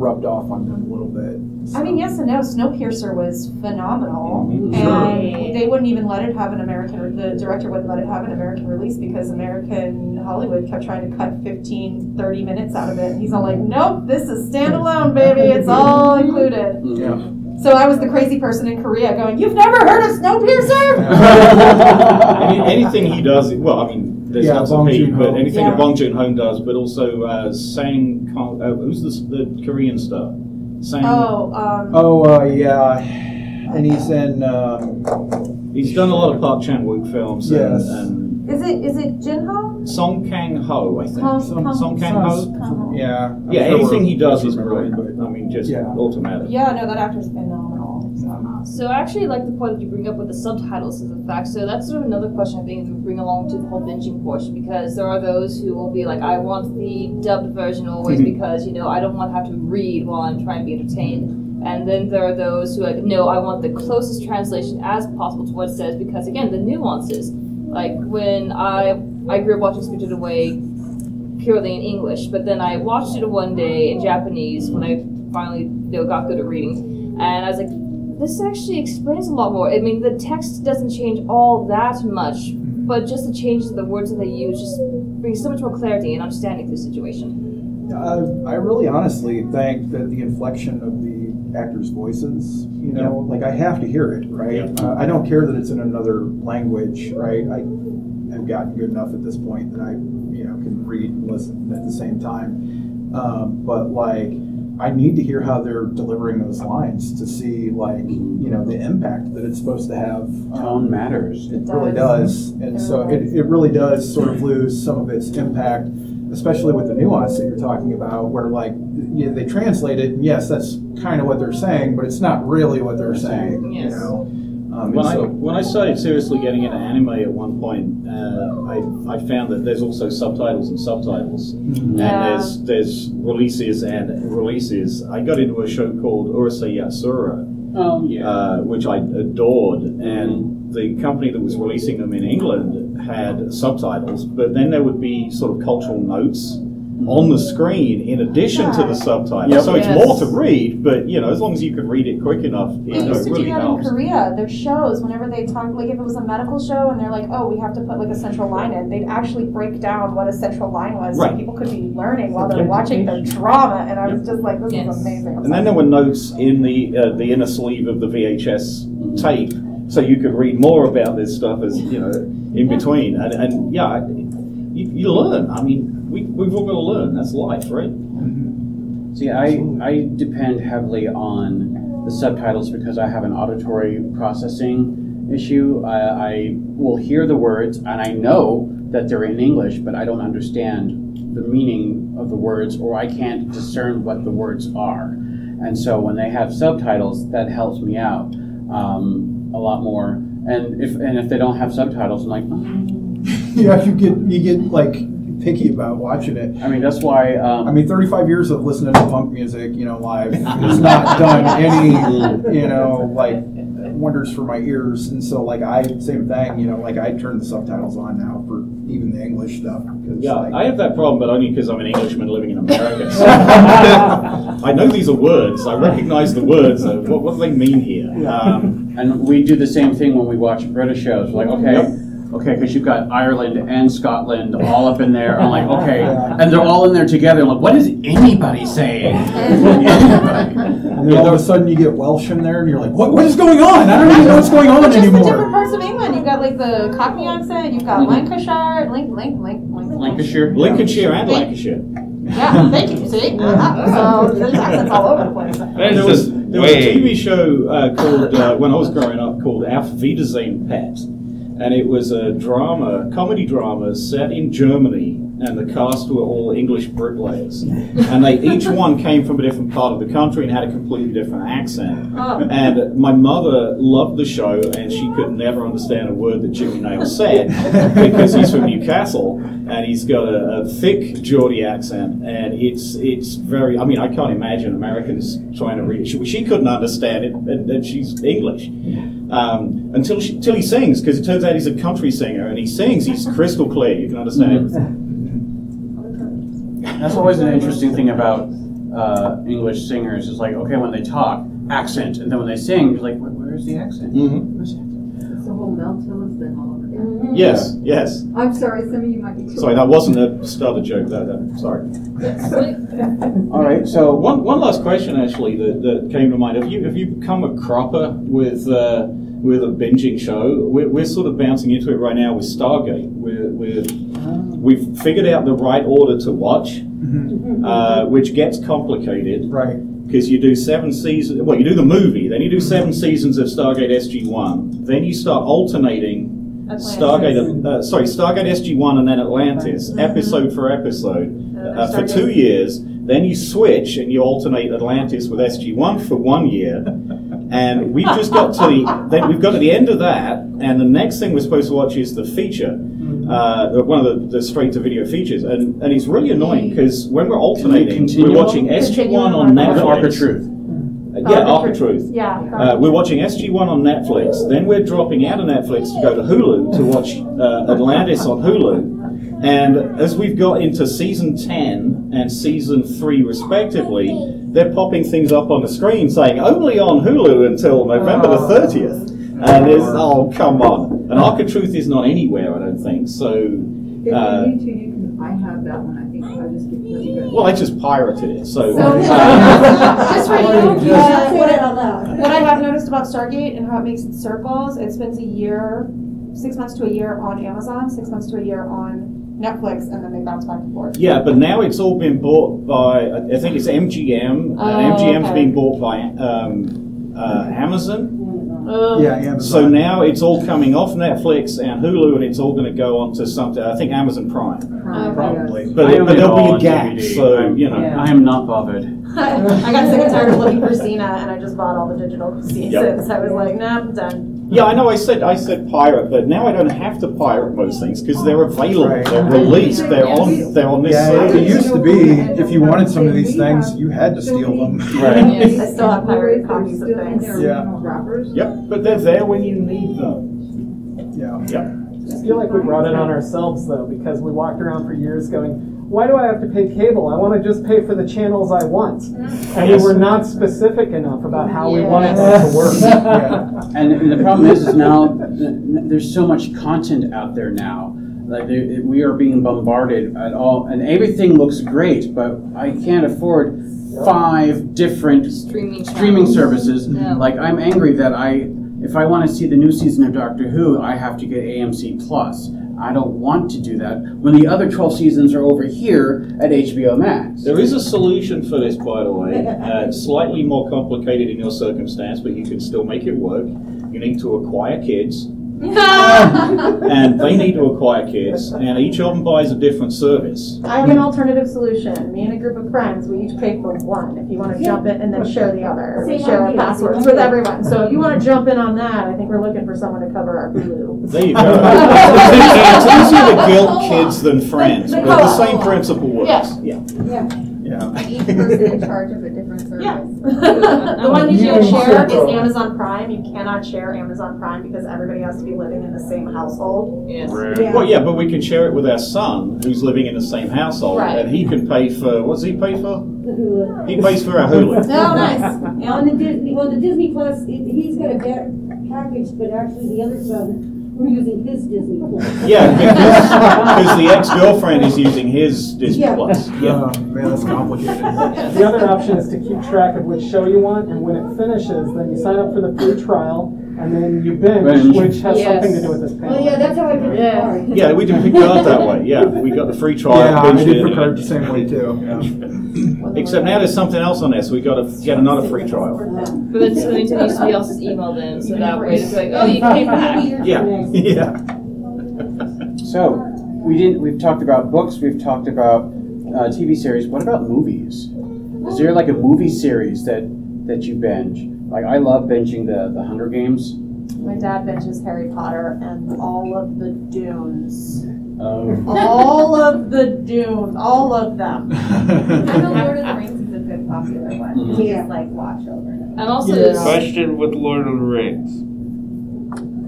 rubbed off on them a little bit. So. I mean, yes and no. Snowpiercer was phenomenal, mm-hmm. and sure. they wouldn't even let it have an American. Or the director wouldn't let it have an American release because American. Hollywood kept trying to cut fifteen, thirty minutes out of it. And he's all like, nope, this is standalone, baby. It's all included. Yeah. So I was the crazy person in Korea going, you've never heard of Snowpiercer? I mean, anything he does, well, I mean, there's yeah, not some hate, but anything yeah. that Bong Joon-ho does, but also uh, Sang, uh, who's this, the Korean star? Sang. Oh, um, oh uh, yeah. And he's in... Um, he's done a lot of Park Chan-wook films. Yes. And, and is it is it Jin-ho? Song Kang-ho, I think. Kong, Song, Kong, Song Kang-ho? Kong. Yeah. I'm yeah, sure anything he does is brilliant. But, I mean, just yeah. automatic. Yeah, no, that actor's phenomenal. So. so I actually like the point that you bring up with the subtitles as a fact. So that's sort of another question I think we bring along to the whole binging portion, because there are those who will be like, I want the dubbed version always because, you know, I don't want to have to read while I'm trying to be entertained. And then there are those who are like, no, I want the closest translation as possible to what it says because, again, the nuances. Like, when I... I grew up watching Spirited Away purely in English, but then I watched it one day in Japanese when I finally you know, got good at reading, and I was like, this actually explains a lot more. I mean, the text doesn't change all that much, but just the changes of the words that they use just brings so much more clarity and understanding to the situation. Uh, I really honestly think that the inflection of the actors' voices, you know, yeah. like I have to hear it, right? Yeah. Uh, I don't care that it's in another language, right? I, I've gotten good enough at this point that I, you know, can read and listen at the same time. Um, but like, I need to hear how they're delivering those lines to see, like, you know, the impact that it's supposed to have. Um, Tone matters. It, it does. really does, and it so it, it really does sort of lose some of its impact, especially with the nuance that you're talking about, where like you know, they translate it. And yes, that's kind of what they're saying, but it's not really what they're saying. Yes. You know. Um, when, so, I, when I started seriously getting into anime at one point, uh, I, I found that there's also subtitles and subtitles, mm-hmm. yeah. and there's there's releases and releases. I got into a show called Urusei Yatsura, oh, yeah. uh, which I adored, and the company that was releasing them in England had subtitles, but then there would be sort of cultural notes on the screen in addition yeah. to the subtitles. Yep. So yes. it's more to read, but you know, as long as you can read it quick enough, it, it used to really do that helps. In Korea, their shows, whenever they talk, like if it was a medical show and they're like, oh, we have to put like a central line in, they'd actually break down what a central line was right. so people could be learning while they're watching their drama, and I was just like, this yes. is amazing. I'm and then there were notes in the uh, the inner sleeve of the V H S tape, so you could read more about this stuff as, you know, in yeah. between. And, and yeah, you, you learn. I mean, We, we've all got to learn. That's life, right? Mm-hmm. See, I, I depend heavily on the subtitles because I have an auditory processing issue. Uh, I will hear the words, and I know that they're in English, but I don't understand the meaning of the words, or I can't discern what the words are. And so when they have subtitles, that helps me out um, a lot more. And if and if they don't have subtitles, I'm like... Oh. Yeah, you get you get, like... picky about watching it. I mean, that's why... Um, I mean, thirty-five years of listening to punk music, you know, live, has not done any, you know, like, wonders for my ears. And so, like, I, same thing, you know, like, I turn the subtitles on now for even the English stuff. Yeah, like, I have that problem, but only because I'm an Englishman living in America. So I know these are words. I recognize the words. So what, what do they mean here? Um, and we do the same thing when we watch British shows. Like, okay... Yep. okay, because you've got Ireland and Scotland all up in there. I'm like, okay, and they're all in there together. I'm like, what is anybody saying? Anybody? And then all of a sudden you get Welsh in there, and you're like, what? What is going on? I don't even know what's going on just anymore. The different parts of England. You've got like the Cockney accent. You've got Lancashire, Link, Link, Link, Link, Lancashire, Lincolnshire, and Lancashire. Yeah, thank you. See, uh-huh. So there's accents all over the place. There was, there was a T V show uh, called uh, when I was growing up called Auf Wiedersehen, Pat, and it was a drama, comedy drama set in Germany, and the cast were all English bricklayers, and they each one came from a different part of the country and had a completely different accent. Oh. And my mother loved the show, and she could never understand a word that Jimmy Nail said because he's from Newcastle and he's got a, a thick Geordie accent, and it's it's very. I mean, I can't imagine Americans trying to read it. She, she couldn't understand it, and, and she's English. Um, until she, till he sings, because it turns out he's a country singer, and he sings. He's crystal clear. You can understand it. That's always an interesting thing about uh, English singers. It's like, okay, when they talk, accent, and then when they sing, you're like, where's the accent? Mm-hmm. Where's the accent? It's a whole Meltillis thing all over again. Yes, yes. I'm sorry, some of you might be too. Sorry, that wasn't a starter joke, though. though. Sorry. All right. So one one last question actually that, that came to mind. Have you have you become a cropper with? Uh, with a binging show. We're, we're sort of bouncing into it right now with Stargate. We're, we're, we've figured out the right order to watch, uh, which gets complicated. Right. Because you do seven seasons, well, you do the movie, then you do seven seasons of Stargate S G one, then you start alternating Atlantis. Stargate, uh, sorry, Stargate S G one and then Atlantis, right. Episode for episode, uh, uh, for two years, then you switch and you alternate Atlantis with S G one for one year. And we've just got to the then we've got to the end of that, and the next thing we're supposed to watch is the feature, mm-hmm. uh, one of the, the straight-to-video features, and, and it's really annoying because when we're alternating, we're watching S G one on Netflix. Arc of Truth. Uh, yeah, Arc of Truth. Yeah. Uh, we're watching S G one on Netflix. Then we're dropping out of Netflix to go to Hulu to watch uh, Atlantis on Hulu, and as we've got into season ten and season three respectively. They're popping things up on the screen saying only on Hulu until November the thirtieth, and it's oh come on, and Arc of Truth is not anywhere, I don't think. So uh, if you need to, you can. I have that one. I think I just get pretty good. Well, I just pirated it. So, so uh, just for you, uh, what, I, what I have noticed about Stargate and how it makes its circles, it spends a year, six months to a year on Amazon, six months to a year on Netflix, and then they bounce back and forth. Yeah, but now it's all been bought by, I think it's M G M, oh, and M G M's okay. being bought by um, uh, Amazon. Uh, yeah, Amazon. So now it's all coming off Netflix and Hulu, and it's all going to go on to something, I think Amazon Prime. Prime. Probably. But, it, but there'll be a gap, D V D. So, you know. Yeah. I am not bothered. I got sick and tired of looking for Cena, and I just bought all the digital seasons. Yep. I was like, nah, I'm done. Yeah, I know I said I said pirate, but now I don't have to pirate most things because they're available, right. They're released, they're on they're on this service. Yeah, it used to be, if you wanted some of these things, you had to steal them. Right. I still have pirate copies of things. Yeah. Yep, but they're there when you need them. Yeah. Yep. I feel like we brought it on ourselves, though, because we walked around for years going, why do I have to pay cable? I want to just pay for the channels I want. And we were not specific enough about how yeah. we wanted that to work. Yeah. And the problem is, is now there's so much content out there now. Like they, we are being bombarded at all, and everything looks great, but I can't afford five different streaming, streaming services. No. Like I'm angry that I, if I want to see the new season of Doctor Who, I have to get A M C Plus. I don't want to do that when the other twelve seasons are over here at H B O Max. There is a solution for this, by the way. Uh, slightly more complicated in your circumstance, but you can still make it work. You need to acquire kids. And they need to acquire kids, and each of them buys a different service. I have an alternative solution. Me and a group of friends, we each pay for one if you want to jump in and then share the other. We share our passwords with everyone. So if you want to jump in on that, I think we're looking for someone to cover our Hulu. There you go. It's easier to guilt kids than friends, but the same principle works. Yeah. Yeah. Yeah. Each person in charge of a different service. Yeah. The one you can't share is Amazon Prime. You cannot share Amazon Prime because everybody has to be living in the same household. Yes. Right. Yeah. Well, yeah, but we can share it with our son who's living in the same household, right. And he can pay for, what does he pay for? The Hulu. He pays for our Hulu. Oh, nice. And on the Disney, well, the Disney Plus, he's got a better package, but actually the other son we're using his Disney Plus. Yeah, because the ex-girlfriend is using his Disney yeah. Plus. Yeah, oh, man, that's complicated. The other option is to keep track of which show you want, and when it finishes, then you sign up for the free trial, and then you binge, binge. which has yes. something to do with this panel. Well, yeah, that's how I did it. Yeah, we did pick it up that way. Yeah, we got the free trial. Yeah, I did prepare it the same way, too. Yeah. Except now there's something else on there, so we got to get another free trial. But that's something to somebody else's email then, so that way it's like, oh, you came back. Yeah, yeah. So, we didn't, we've talked about books, we've talked about uh, T V series. What about movies? Is there like a movie series that, that you binge? Like, I love binging the, the Hunger Games. My dad binges Harry Potter and all of the Dunes. Oh. All of the Dunes. All of them. I know Lord of the Rings is a good popular one. Mm-hmm. You just, like, watch over it. And also yeah. this question with Lord of the Rings.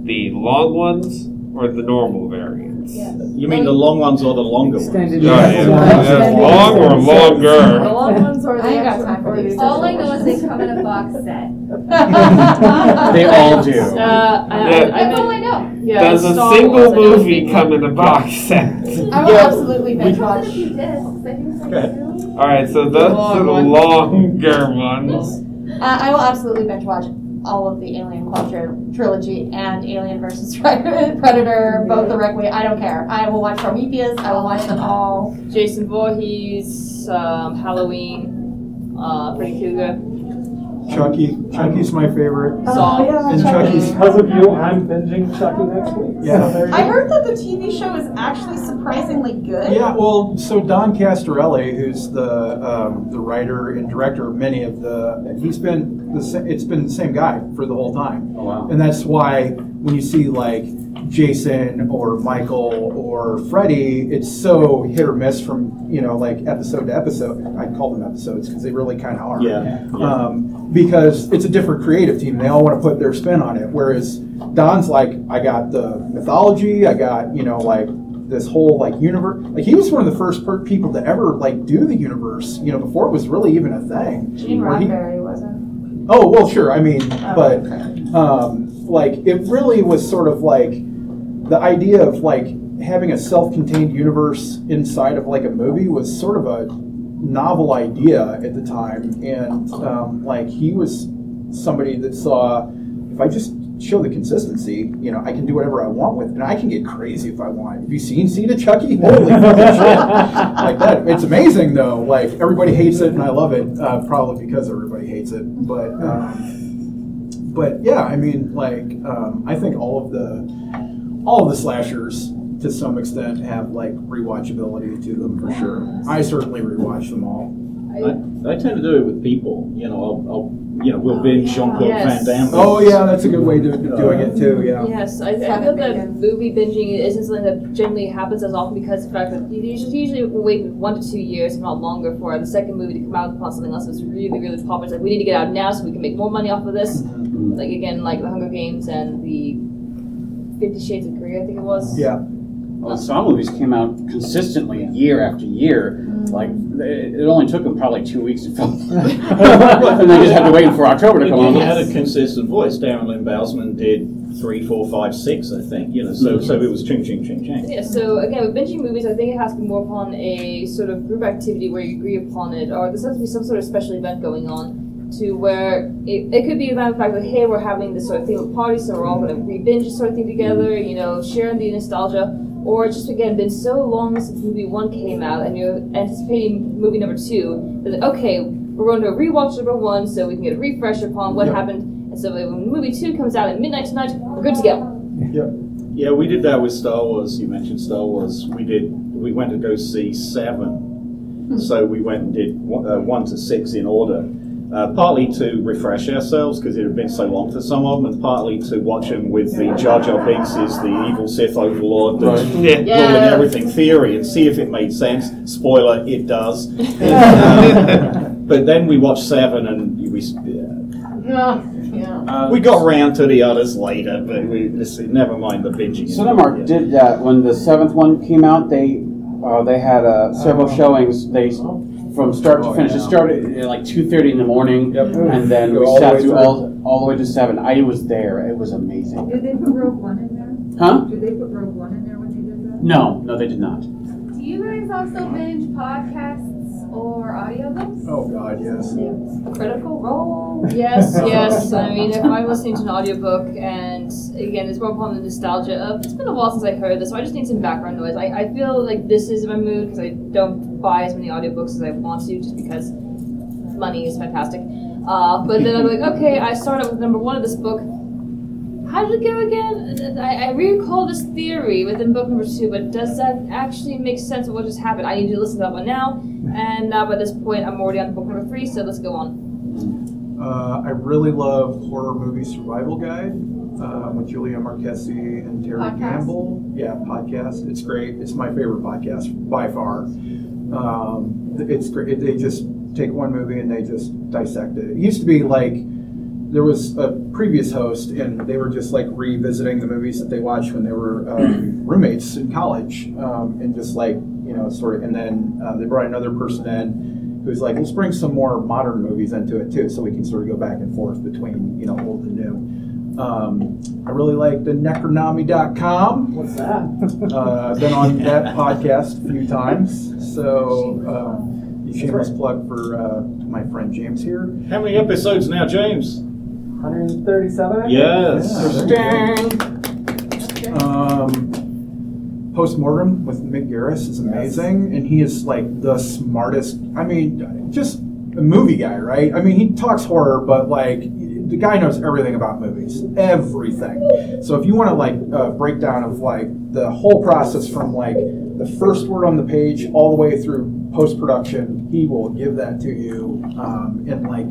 The long ones or the normal variants? Yes. You mean the long ones or the longer extended ones? Extended. No, yeah. Long or longer? The long ones or the I got time for these. All I know is they come in a box set. They all do. Uh, I, yeah. That's all I know. Yeah, does a single movie come in a box set? I will yeah. absolutely binge watch. All right, so those are the longer ones. Uh, I will absolutely binge watch all of the Alien Quadra trilogy and Alien versus Predator, both the Requiem. I don't care. I will watch Prometheus. I will watch them all. Jason Voorhees, um, Halloween, uh, Freddy Krueger. Chucky. Chucky's my favorite. Oh, yeah, and Chucky's. Because of you, I'm binging Chucky next week. Yeah. So I heard that the T V show is actually surprisingly good. Yeah, well, so Don Castorelli, who's the um, the writer and director of many of the, he's been the it's been the same guy for the whole time. Oh wow. And that's why when you see like Jason or Michael or Freddy, it's so hit or miss from, you know, like episode to episode. I call them episodes because they really kind of are. Yeah. yeah. Um, because it's a different creative team. They all want to put their spin on it. Whereas Don's like, I got the mythology. I got, you know, like this whole like universe. Like he was one of the first per- people to ever like do the universe, you know, before it was really even a thing. Gene Roddenberry wasn't. Oh, well, sure. I mean, oh, but okay. um, like it really was sort of like, the idea of like having a self-contained universe inside of like a movie was sort of a novel idea at the time, and um, like he was somebody that saw, if I just show the consistency, you know, I can do whatever I want with, and I can get crazy if I want. Have you seen Seed of Chucky? Holy fucking shit! Like that, it's amazing though. Like everybody hates it, and I love it, uh, probably because everybody hates it. But um, but yeah, I mean, like um, I think all of the All of the slashers, to some extent, have like rewatchability to them for sure. I certainly rewatch them all. I, I tend to do it with people. You know, I'll, I'll you know, we'll binge Jean-Claude yes. Van Damme. Oh yeah, that's a good way to do, doing it too. Yeah. Yes, I, I feel that movie binging isn't something that generally happens as often because the fact that you usually wait one to two years, if not longer, for the second movie to come out upon something else that's really, really popular. It's like we need to get out now so we can make more money off of this. Mm-hmm. Like again, like the Hunger Games and the Fifty Shades of Grey, I think it was. Yeah. Well, some movies came out consistently year after year. Mm. Like, it only took them probably two weeks to film. And they just had to wait for October to come out. He had a consistent voice. Darren Lynn Bousman did three, four, five, six, I think. You know, so mm-hmm. so it was ching, ching, ching, ching. Yeah, so again, with binging movies, I think it has to be more upon a sort of group activity where you agree upon it, or there has to be some sort of special event going on. To where it, it could be about the fact that, hey, we're having this sort of thing with parties, so we're all going to re-binge this sort of thing together, you know, sharing the nostalgia. Or just, again, been so long since movie one came out, and you're anticipating movie number two, that, okay, we're going to rewatch number one so we can get a refresh upon what yep. happened. And so when movie two comes out at midnight tonight, we're good to go. Yep. Yeah, we did that with Star Wars. You mentioned Star Wars. We did. We went to go see seven. So we went and did one, uh, one to six in order. Uh, partly to refresh ourselves because it had been so long for some of them, and partly to watch them with the Jar Jar Binks is the evil Sith overlord that's ruling yeah. everything theory and see if it made sense. Spoiler, it does. um, but then we watched Seven and we uh, yeah. Yeah. Uh, we got round to the others later, but we just, never mind the binging. Cinemark did that when the seventh one came out. They uh, they had uh, several uh, showings. They. From start to finish, oh, yeah. It started at like two thirty in the morning, yep. and then we sat through all, all the way to seven. I was there. It was amazing. Did they put Rogue One in there? Huh? Did they put Rogue One in there when they did that? No, no, they did not. Do you guys also binge podcasts or audiobooks? Oh, God, yes. Yeah. Critical Role. Yes, yes. I mean, if I'm listening to an audiobook, and again, it's more upon the nostalgia of, it's been a while since I heard this, so I just need some background noise. I, I feel like this is my mood, because I don't buy as many audiobooks as I want to, just because money is fantastic. Uh, but then I'm like, okay, I start out with number one of this book. How did it go again? I, I recall this theory within book number two, but does that actually make sense of what just happened? I need to listen to that one now, and now by this point I'm already on book number three, so let's go on. Uh, I really love Horror Movie Survival Guide um, with Julia Marquesi and Terry podcast. Campbell. Yeah, podcast. It's great. It's my favorite podcast by far. Um, it's great. They just take one movie and they just dissect it. It used to be like, there was a previous host, and they were just like revisiting the movies that they watched when they were um, roommates in college, um, and just like, you know, sort of. And then uh, they brought another person in who's like, let's bring some more modern movies into it too, so we can sort of go back and forth between, you know, old and new. Um, I really like the necronomy dot com. What's that? Uh, I've been on that podcast a few times, so. Um, shameless right. plug for uh, my friend James here. How many episodes now, James? one hundred thirty-seven? Yes. Yeah, okay. um, Postmortem with Mick Garris is amazing, yes. And he is like the smartest, I mean, just a movie guy, right? I mean, he talks horror, but like, the guy knows everything about movies. Everything. So if you want to like uh, breakdown of like the whole process from like the first word on the page all the way through post-production, he will give that to you. Um, and like,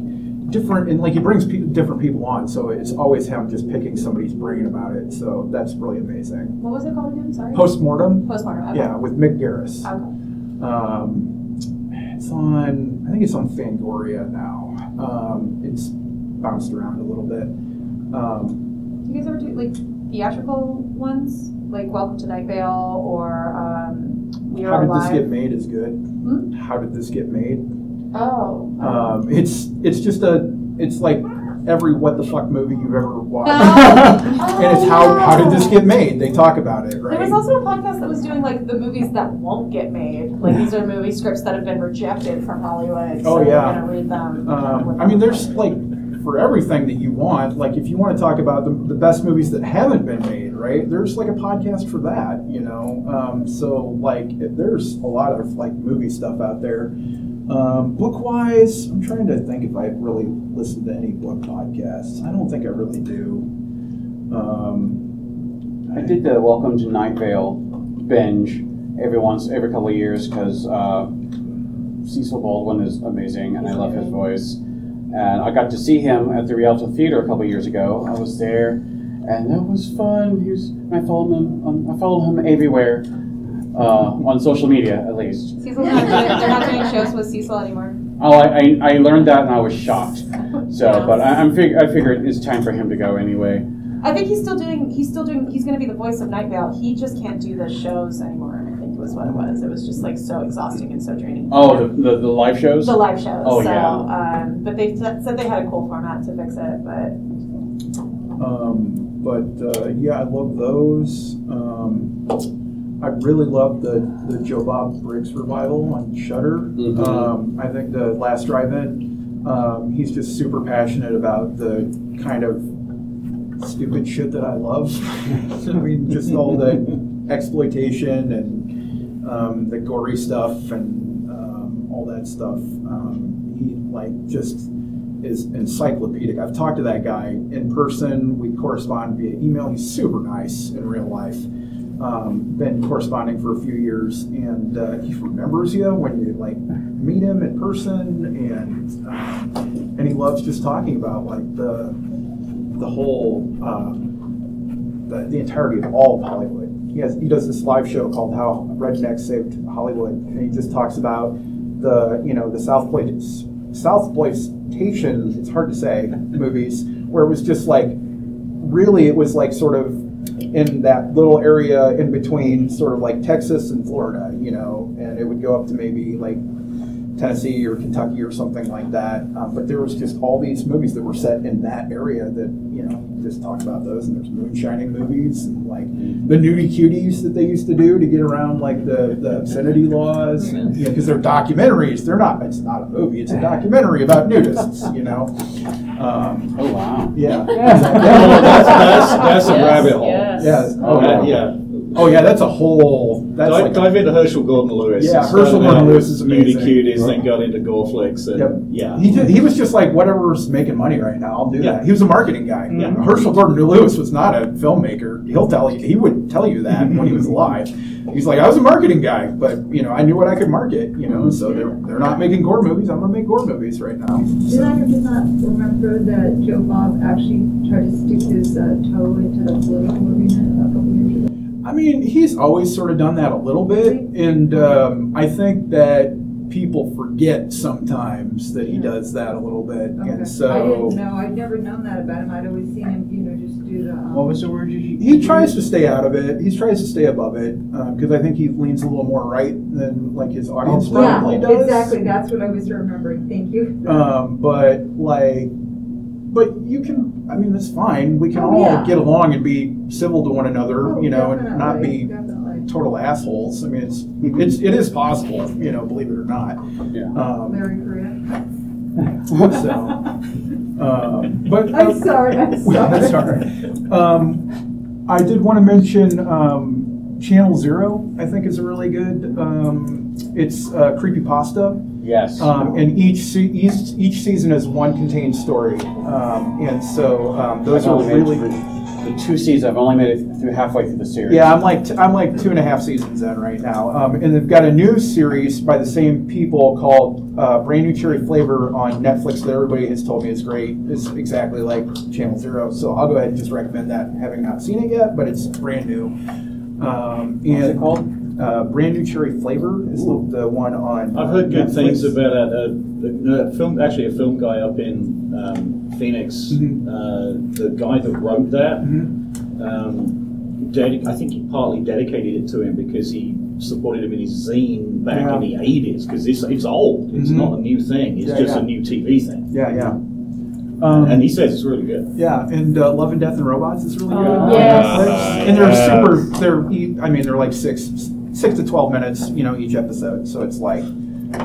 different, and like he brings pe- different people on, so it's always him just picking somebody's brain about it, so that's really amazing. What was it called again? Sorry? Postmortem. Postmortem, okay. Yeah, with Mick Garris. Okay. Um, it's on, I think it's on Fangoria now. Um, it's bounced around a little bit. Um, do you guys ever do like theatrical ones? Like Welcome to Night Vale or um, We Are Alive? How Did This Get Made is good. Hmm? How Did This Get Made? Oh. Um, it's it's just a it's like every what the fuck movie you've ever watched, oh. Oh, and it's how no. how did this get made? They talk about it, right? There was also a podcast that was doing like the movies that won't get made. Like these are movie scripts that have been rejected from Hollywood. So oh yeah, we're gonna read them. Um, I mean, there's like for everything that you want. Like if you want to talk about the, the best movies that haven't been made, right? There's like a podcast for that, you know. Um, so like there's a lot of like movie stuff out there. Um, book-wise, I'm trying to think if I really listen to any book podcasts. I don't think I really do. Um, I, I did the Welcome to Night Vale binge every once, every couple of years because uh, Cecil Baldwin is amazing and I love his voice. And I got to see him at the Rialto Theater a couple of years ago. I was there, and that was fun. He was, I followed him. Um, I followed him everywhere. Uh, on social media, at least. Cecil's not doing, they're not doing shows with Cecil anymore. Oh, I, I, I learned that and I was shocked. So, yeah. But I, I'm fig- I figured it's time for him to go anyway. I think he's still doing. He's still doing. He's going to be the voice of Night Vale. He just can't do the shows anymore. I think was what it was. It was just like so exhausting and so draining. Oh, the the, the live shows. The live shows. Oh so, yeah. Um, but they said they had a cool format to fix it, but. Um. But uh, yeah, I love those. Um. I really love the, the Joe Bob Briggs revival on Shudder. Mm-hmm. Um, I think the Last Drive-In, um, he's just super passionate about the kind of stupid shit that I love. I mean, just all the exploitation and um, the gory stuff and um, all that stuff. Um, he like just is encyclopedic. I've talked to that guy in person. We correspond via email. He's super nice in real life. Um, been corresponding for a few years, and uh, he remembers you when you like meet him in person, and uh, and he loves just talking about like the the whole um, the, the entirety of all of Hollywood. He has he does this live show called How Rednecks Saved Hollywood, and he just talks about the you know the Southploitation Southploitation it's hard to say movies where it was just like really it was like sort of. In that little area in between sort of like Texas and Florida, you know, and it would go up to maybe like Tennessee or Kentucky or something like that. Um, but there was just all these movies that were set in that area that, you know, you just talk about those. And there's moonshining movies and like the nudie cuties that they used to do to get around like the, the obscenity laws. And, you know, because they're documentaries. They're not, it's not a movie. It's a documentary about nudists, you know. Um, oh, wow. Yeah. yeah. That's, that's, that's a yes, rabbit hole. Yes. Yes. Oh, uh, yeah. Oh yeah, that's a whole. That's dive, like dive into Herschel Gordon Lewis. Yeah, Herschel Gordon Lewis is amazing. Nudie cuties, right. Then got into gore flicks. And, yep. Yeah, he did, he was just like whatever's making money right now. I'll do yeah. that. He was a marketing guy. Mm-hmm. Yeah. Herschel Gordon Lewis was not a filmmaker. He'll tell you. He would tell you that when he was alive. He's like, I was a marketing guy, but you know, I knew what I could market. You know, so they're they're not making gore movies. I'm gonna make gore movies right now. Did so. I or did not remember that Joe Bob actually tried to stick his uh, toe into the political arena a couple years ago? I mean, he's always sort of done that a little bit, and um, I think that people forget sometimes that he does that a little bit. Okay. And so, I didn't know. I'd never known that about him. I'd always seen him, you know, just do the... Um, what was the word you used? He tries to stay out of it. He tries to stay above it, because um, I think he leans a little more right than, like, his audience oh, probably yeah, does. Exactly. That's what I was remembering. Thank you. Um, but, like... But you can, I mean, that's fine. We can oh, all yeah. get along and be civil to one another, oh, you know, and not be definitely. total assholes. I mean, it's, it's it is possible, you know, believe it or not. Yeah. Um, Larry Korea. So, um, but I'm uh, sorry. I'm sorry. sorry. Um, I did want to mention um, Channel Zero. I think is a really good. Um, it's uh, Creepypasta. Yes. Um, and each, se- each each season is one contained story, um, and so um, those I've are really the two seasons. I've only made it through halfway through the series. Yeah, I'm like t- I'm like two and a half seasons in right now, um, and they've got a new series by the same people called uh, Brand New Cherry Flavor on Netflix that everybody has told me is great. It's exactly like Channel Zero, so I'll go ahead and just recommend that, having not seen it yet, but it's brand new. Um, and what's it called? Uh, Brand New Cherry Flavor is the, the one on I've heard good Netflix. Things about a, a, a film, actually a film guy up in um, Phoenix, mm-hmm. uh, the guy that wrote that, mm-hmm. um, dedic- I think he partly dedicated it to him because he supported him in his zine back yeah. in the eighties, because it's, it's old, it's mm-hmm. not a new thing, it's yeah, just yeah. a new T V thing. Yeah, yeah. Um, and he says it's really good. Yeah, and uh, Love and Death and Robots is really uh, good. Yes. Uh, and they're yes. super, they're, I mean, they're like six... Six to twelve minutes, you know, each episode. So it's like,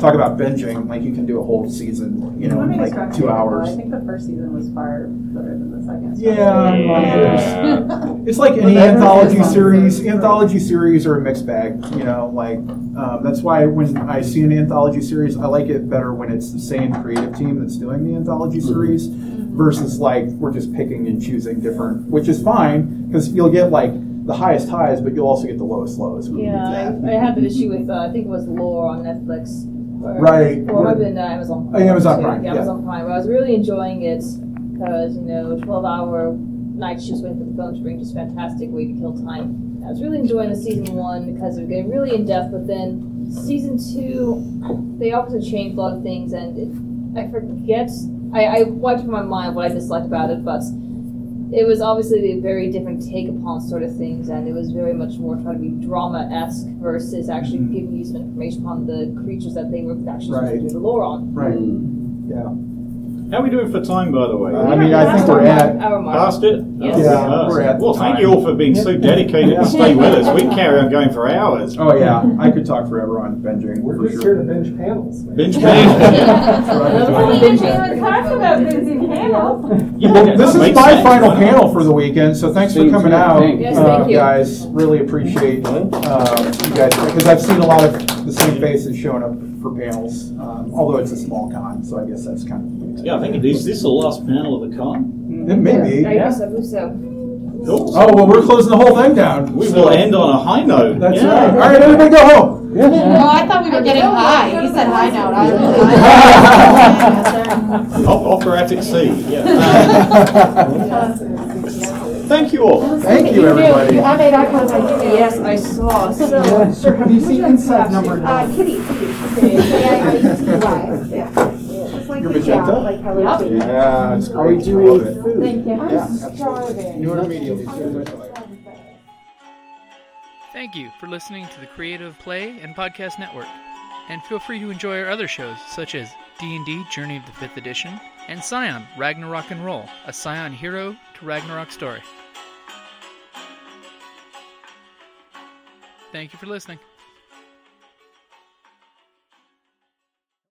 talk about binging. Like you can do a whole season, you know, in like two hours. I think the first season was far better than the second. Yeah, yeah. yeah. It's like any anthology series. Anthology series are a mixed bag, you know. Like um, that's why when I see an anthology series, I like it better when it's the same creative team that's doing the anthology series, versus like we're just picking and choosing different, which is fine because you'll get like. The highest highs, but you'll also get the lowest lows. Yeah, I, I had an issue with, uh, I think it was Lore on Netflix. Or, right. Or I've been uh, Amazon Prime. Oh, Amazon Prime. Yeah, Amazon yeah. Prime. Where I was really enjoying it because, you know, twelve hour night shifts went for the phone to ring, just fantastic way to kill time. I was really enjoying the season one because they were getting really in depth, but then season two, they obviously changed a lot of things, and it, I forget, I, I wiped from my mind what I disliked about it, but. It was obviously a very different take upon sort of things, and it was very much more trying to be drama-esque versus actually mm-hmm. giving you some information on the creatures that they were actually right. supposed to do the lore on. Right. Mm. Yeah. How are we doing for time, by the way? Uh, I mean, I think we're at... Past it? Yes. Yeah, yeah, we're at well, thank you all for being so dedicated yeah. to stay with us. We can carry on going for hours. Oh, yeah. I could talk forever on binging. We're just sure. here to binge panels. Man. Binge panels. We're binging about binging panels. Yeah, well, this is my sense. final panel for the weekend, so thanks Same for coming out, yes, uh, guys. Really appreciate um, you guys, because I've seen a lot of the same faces showing up for panels, um, although it's a small con, so I guess that's kind of weird. Yeah, I think it is. This is the last panel of the con. It may be. I guess I believe so. Cool. Oh, well, we're closing the whole thing down. We so will end on a high note. That's yeah. right. All right, everybody go home. Yeah. No, I thought we were getting high. He said high note. I was operatic C. Yeah. Thank you all. Thank you, everybody. You have eight icons like Kitty. Yes, I saw. So, sir, have you seen inside number nine? Uh, Kitty. Kitty. Yeah. Your magenta? Like yeah, it's great. I love it. Thank you. I'm starving. You want to Thank you for listening to the Creative Play and Podcast Network. and feel free to enjoy our other shows such as D and D Journey of the fifth Edition and Scion Ragnarok and Roll, a Scion hero to Ragnarok story. Thank you for listening.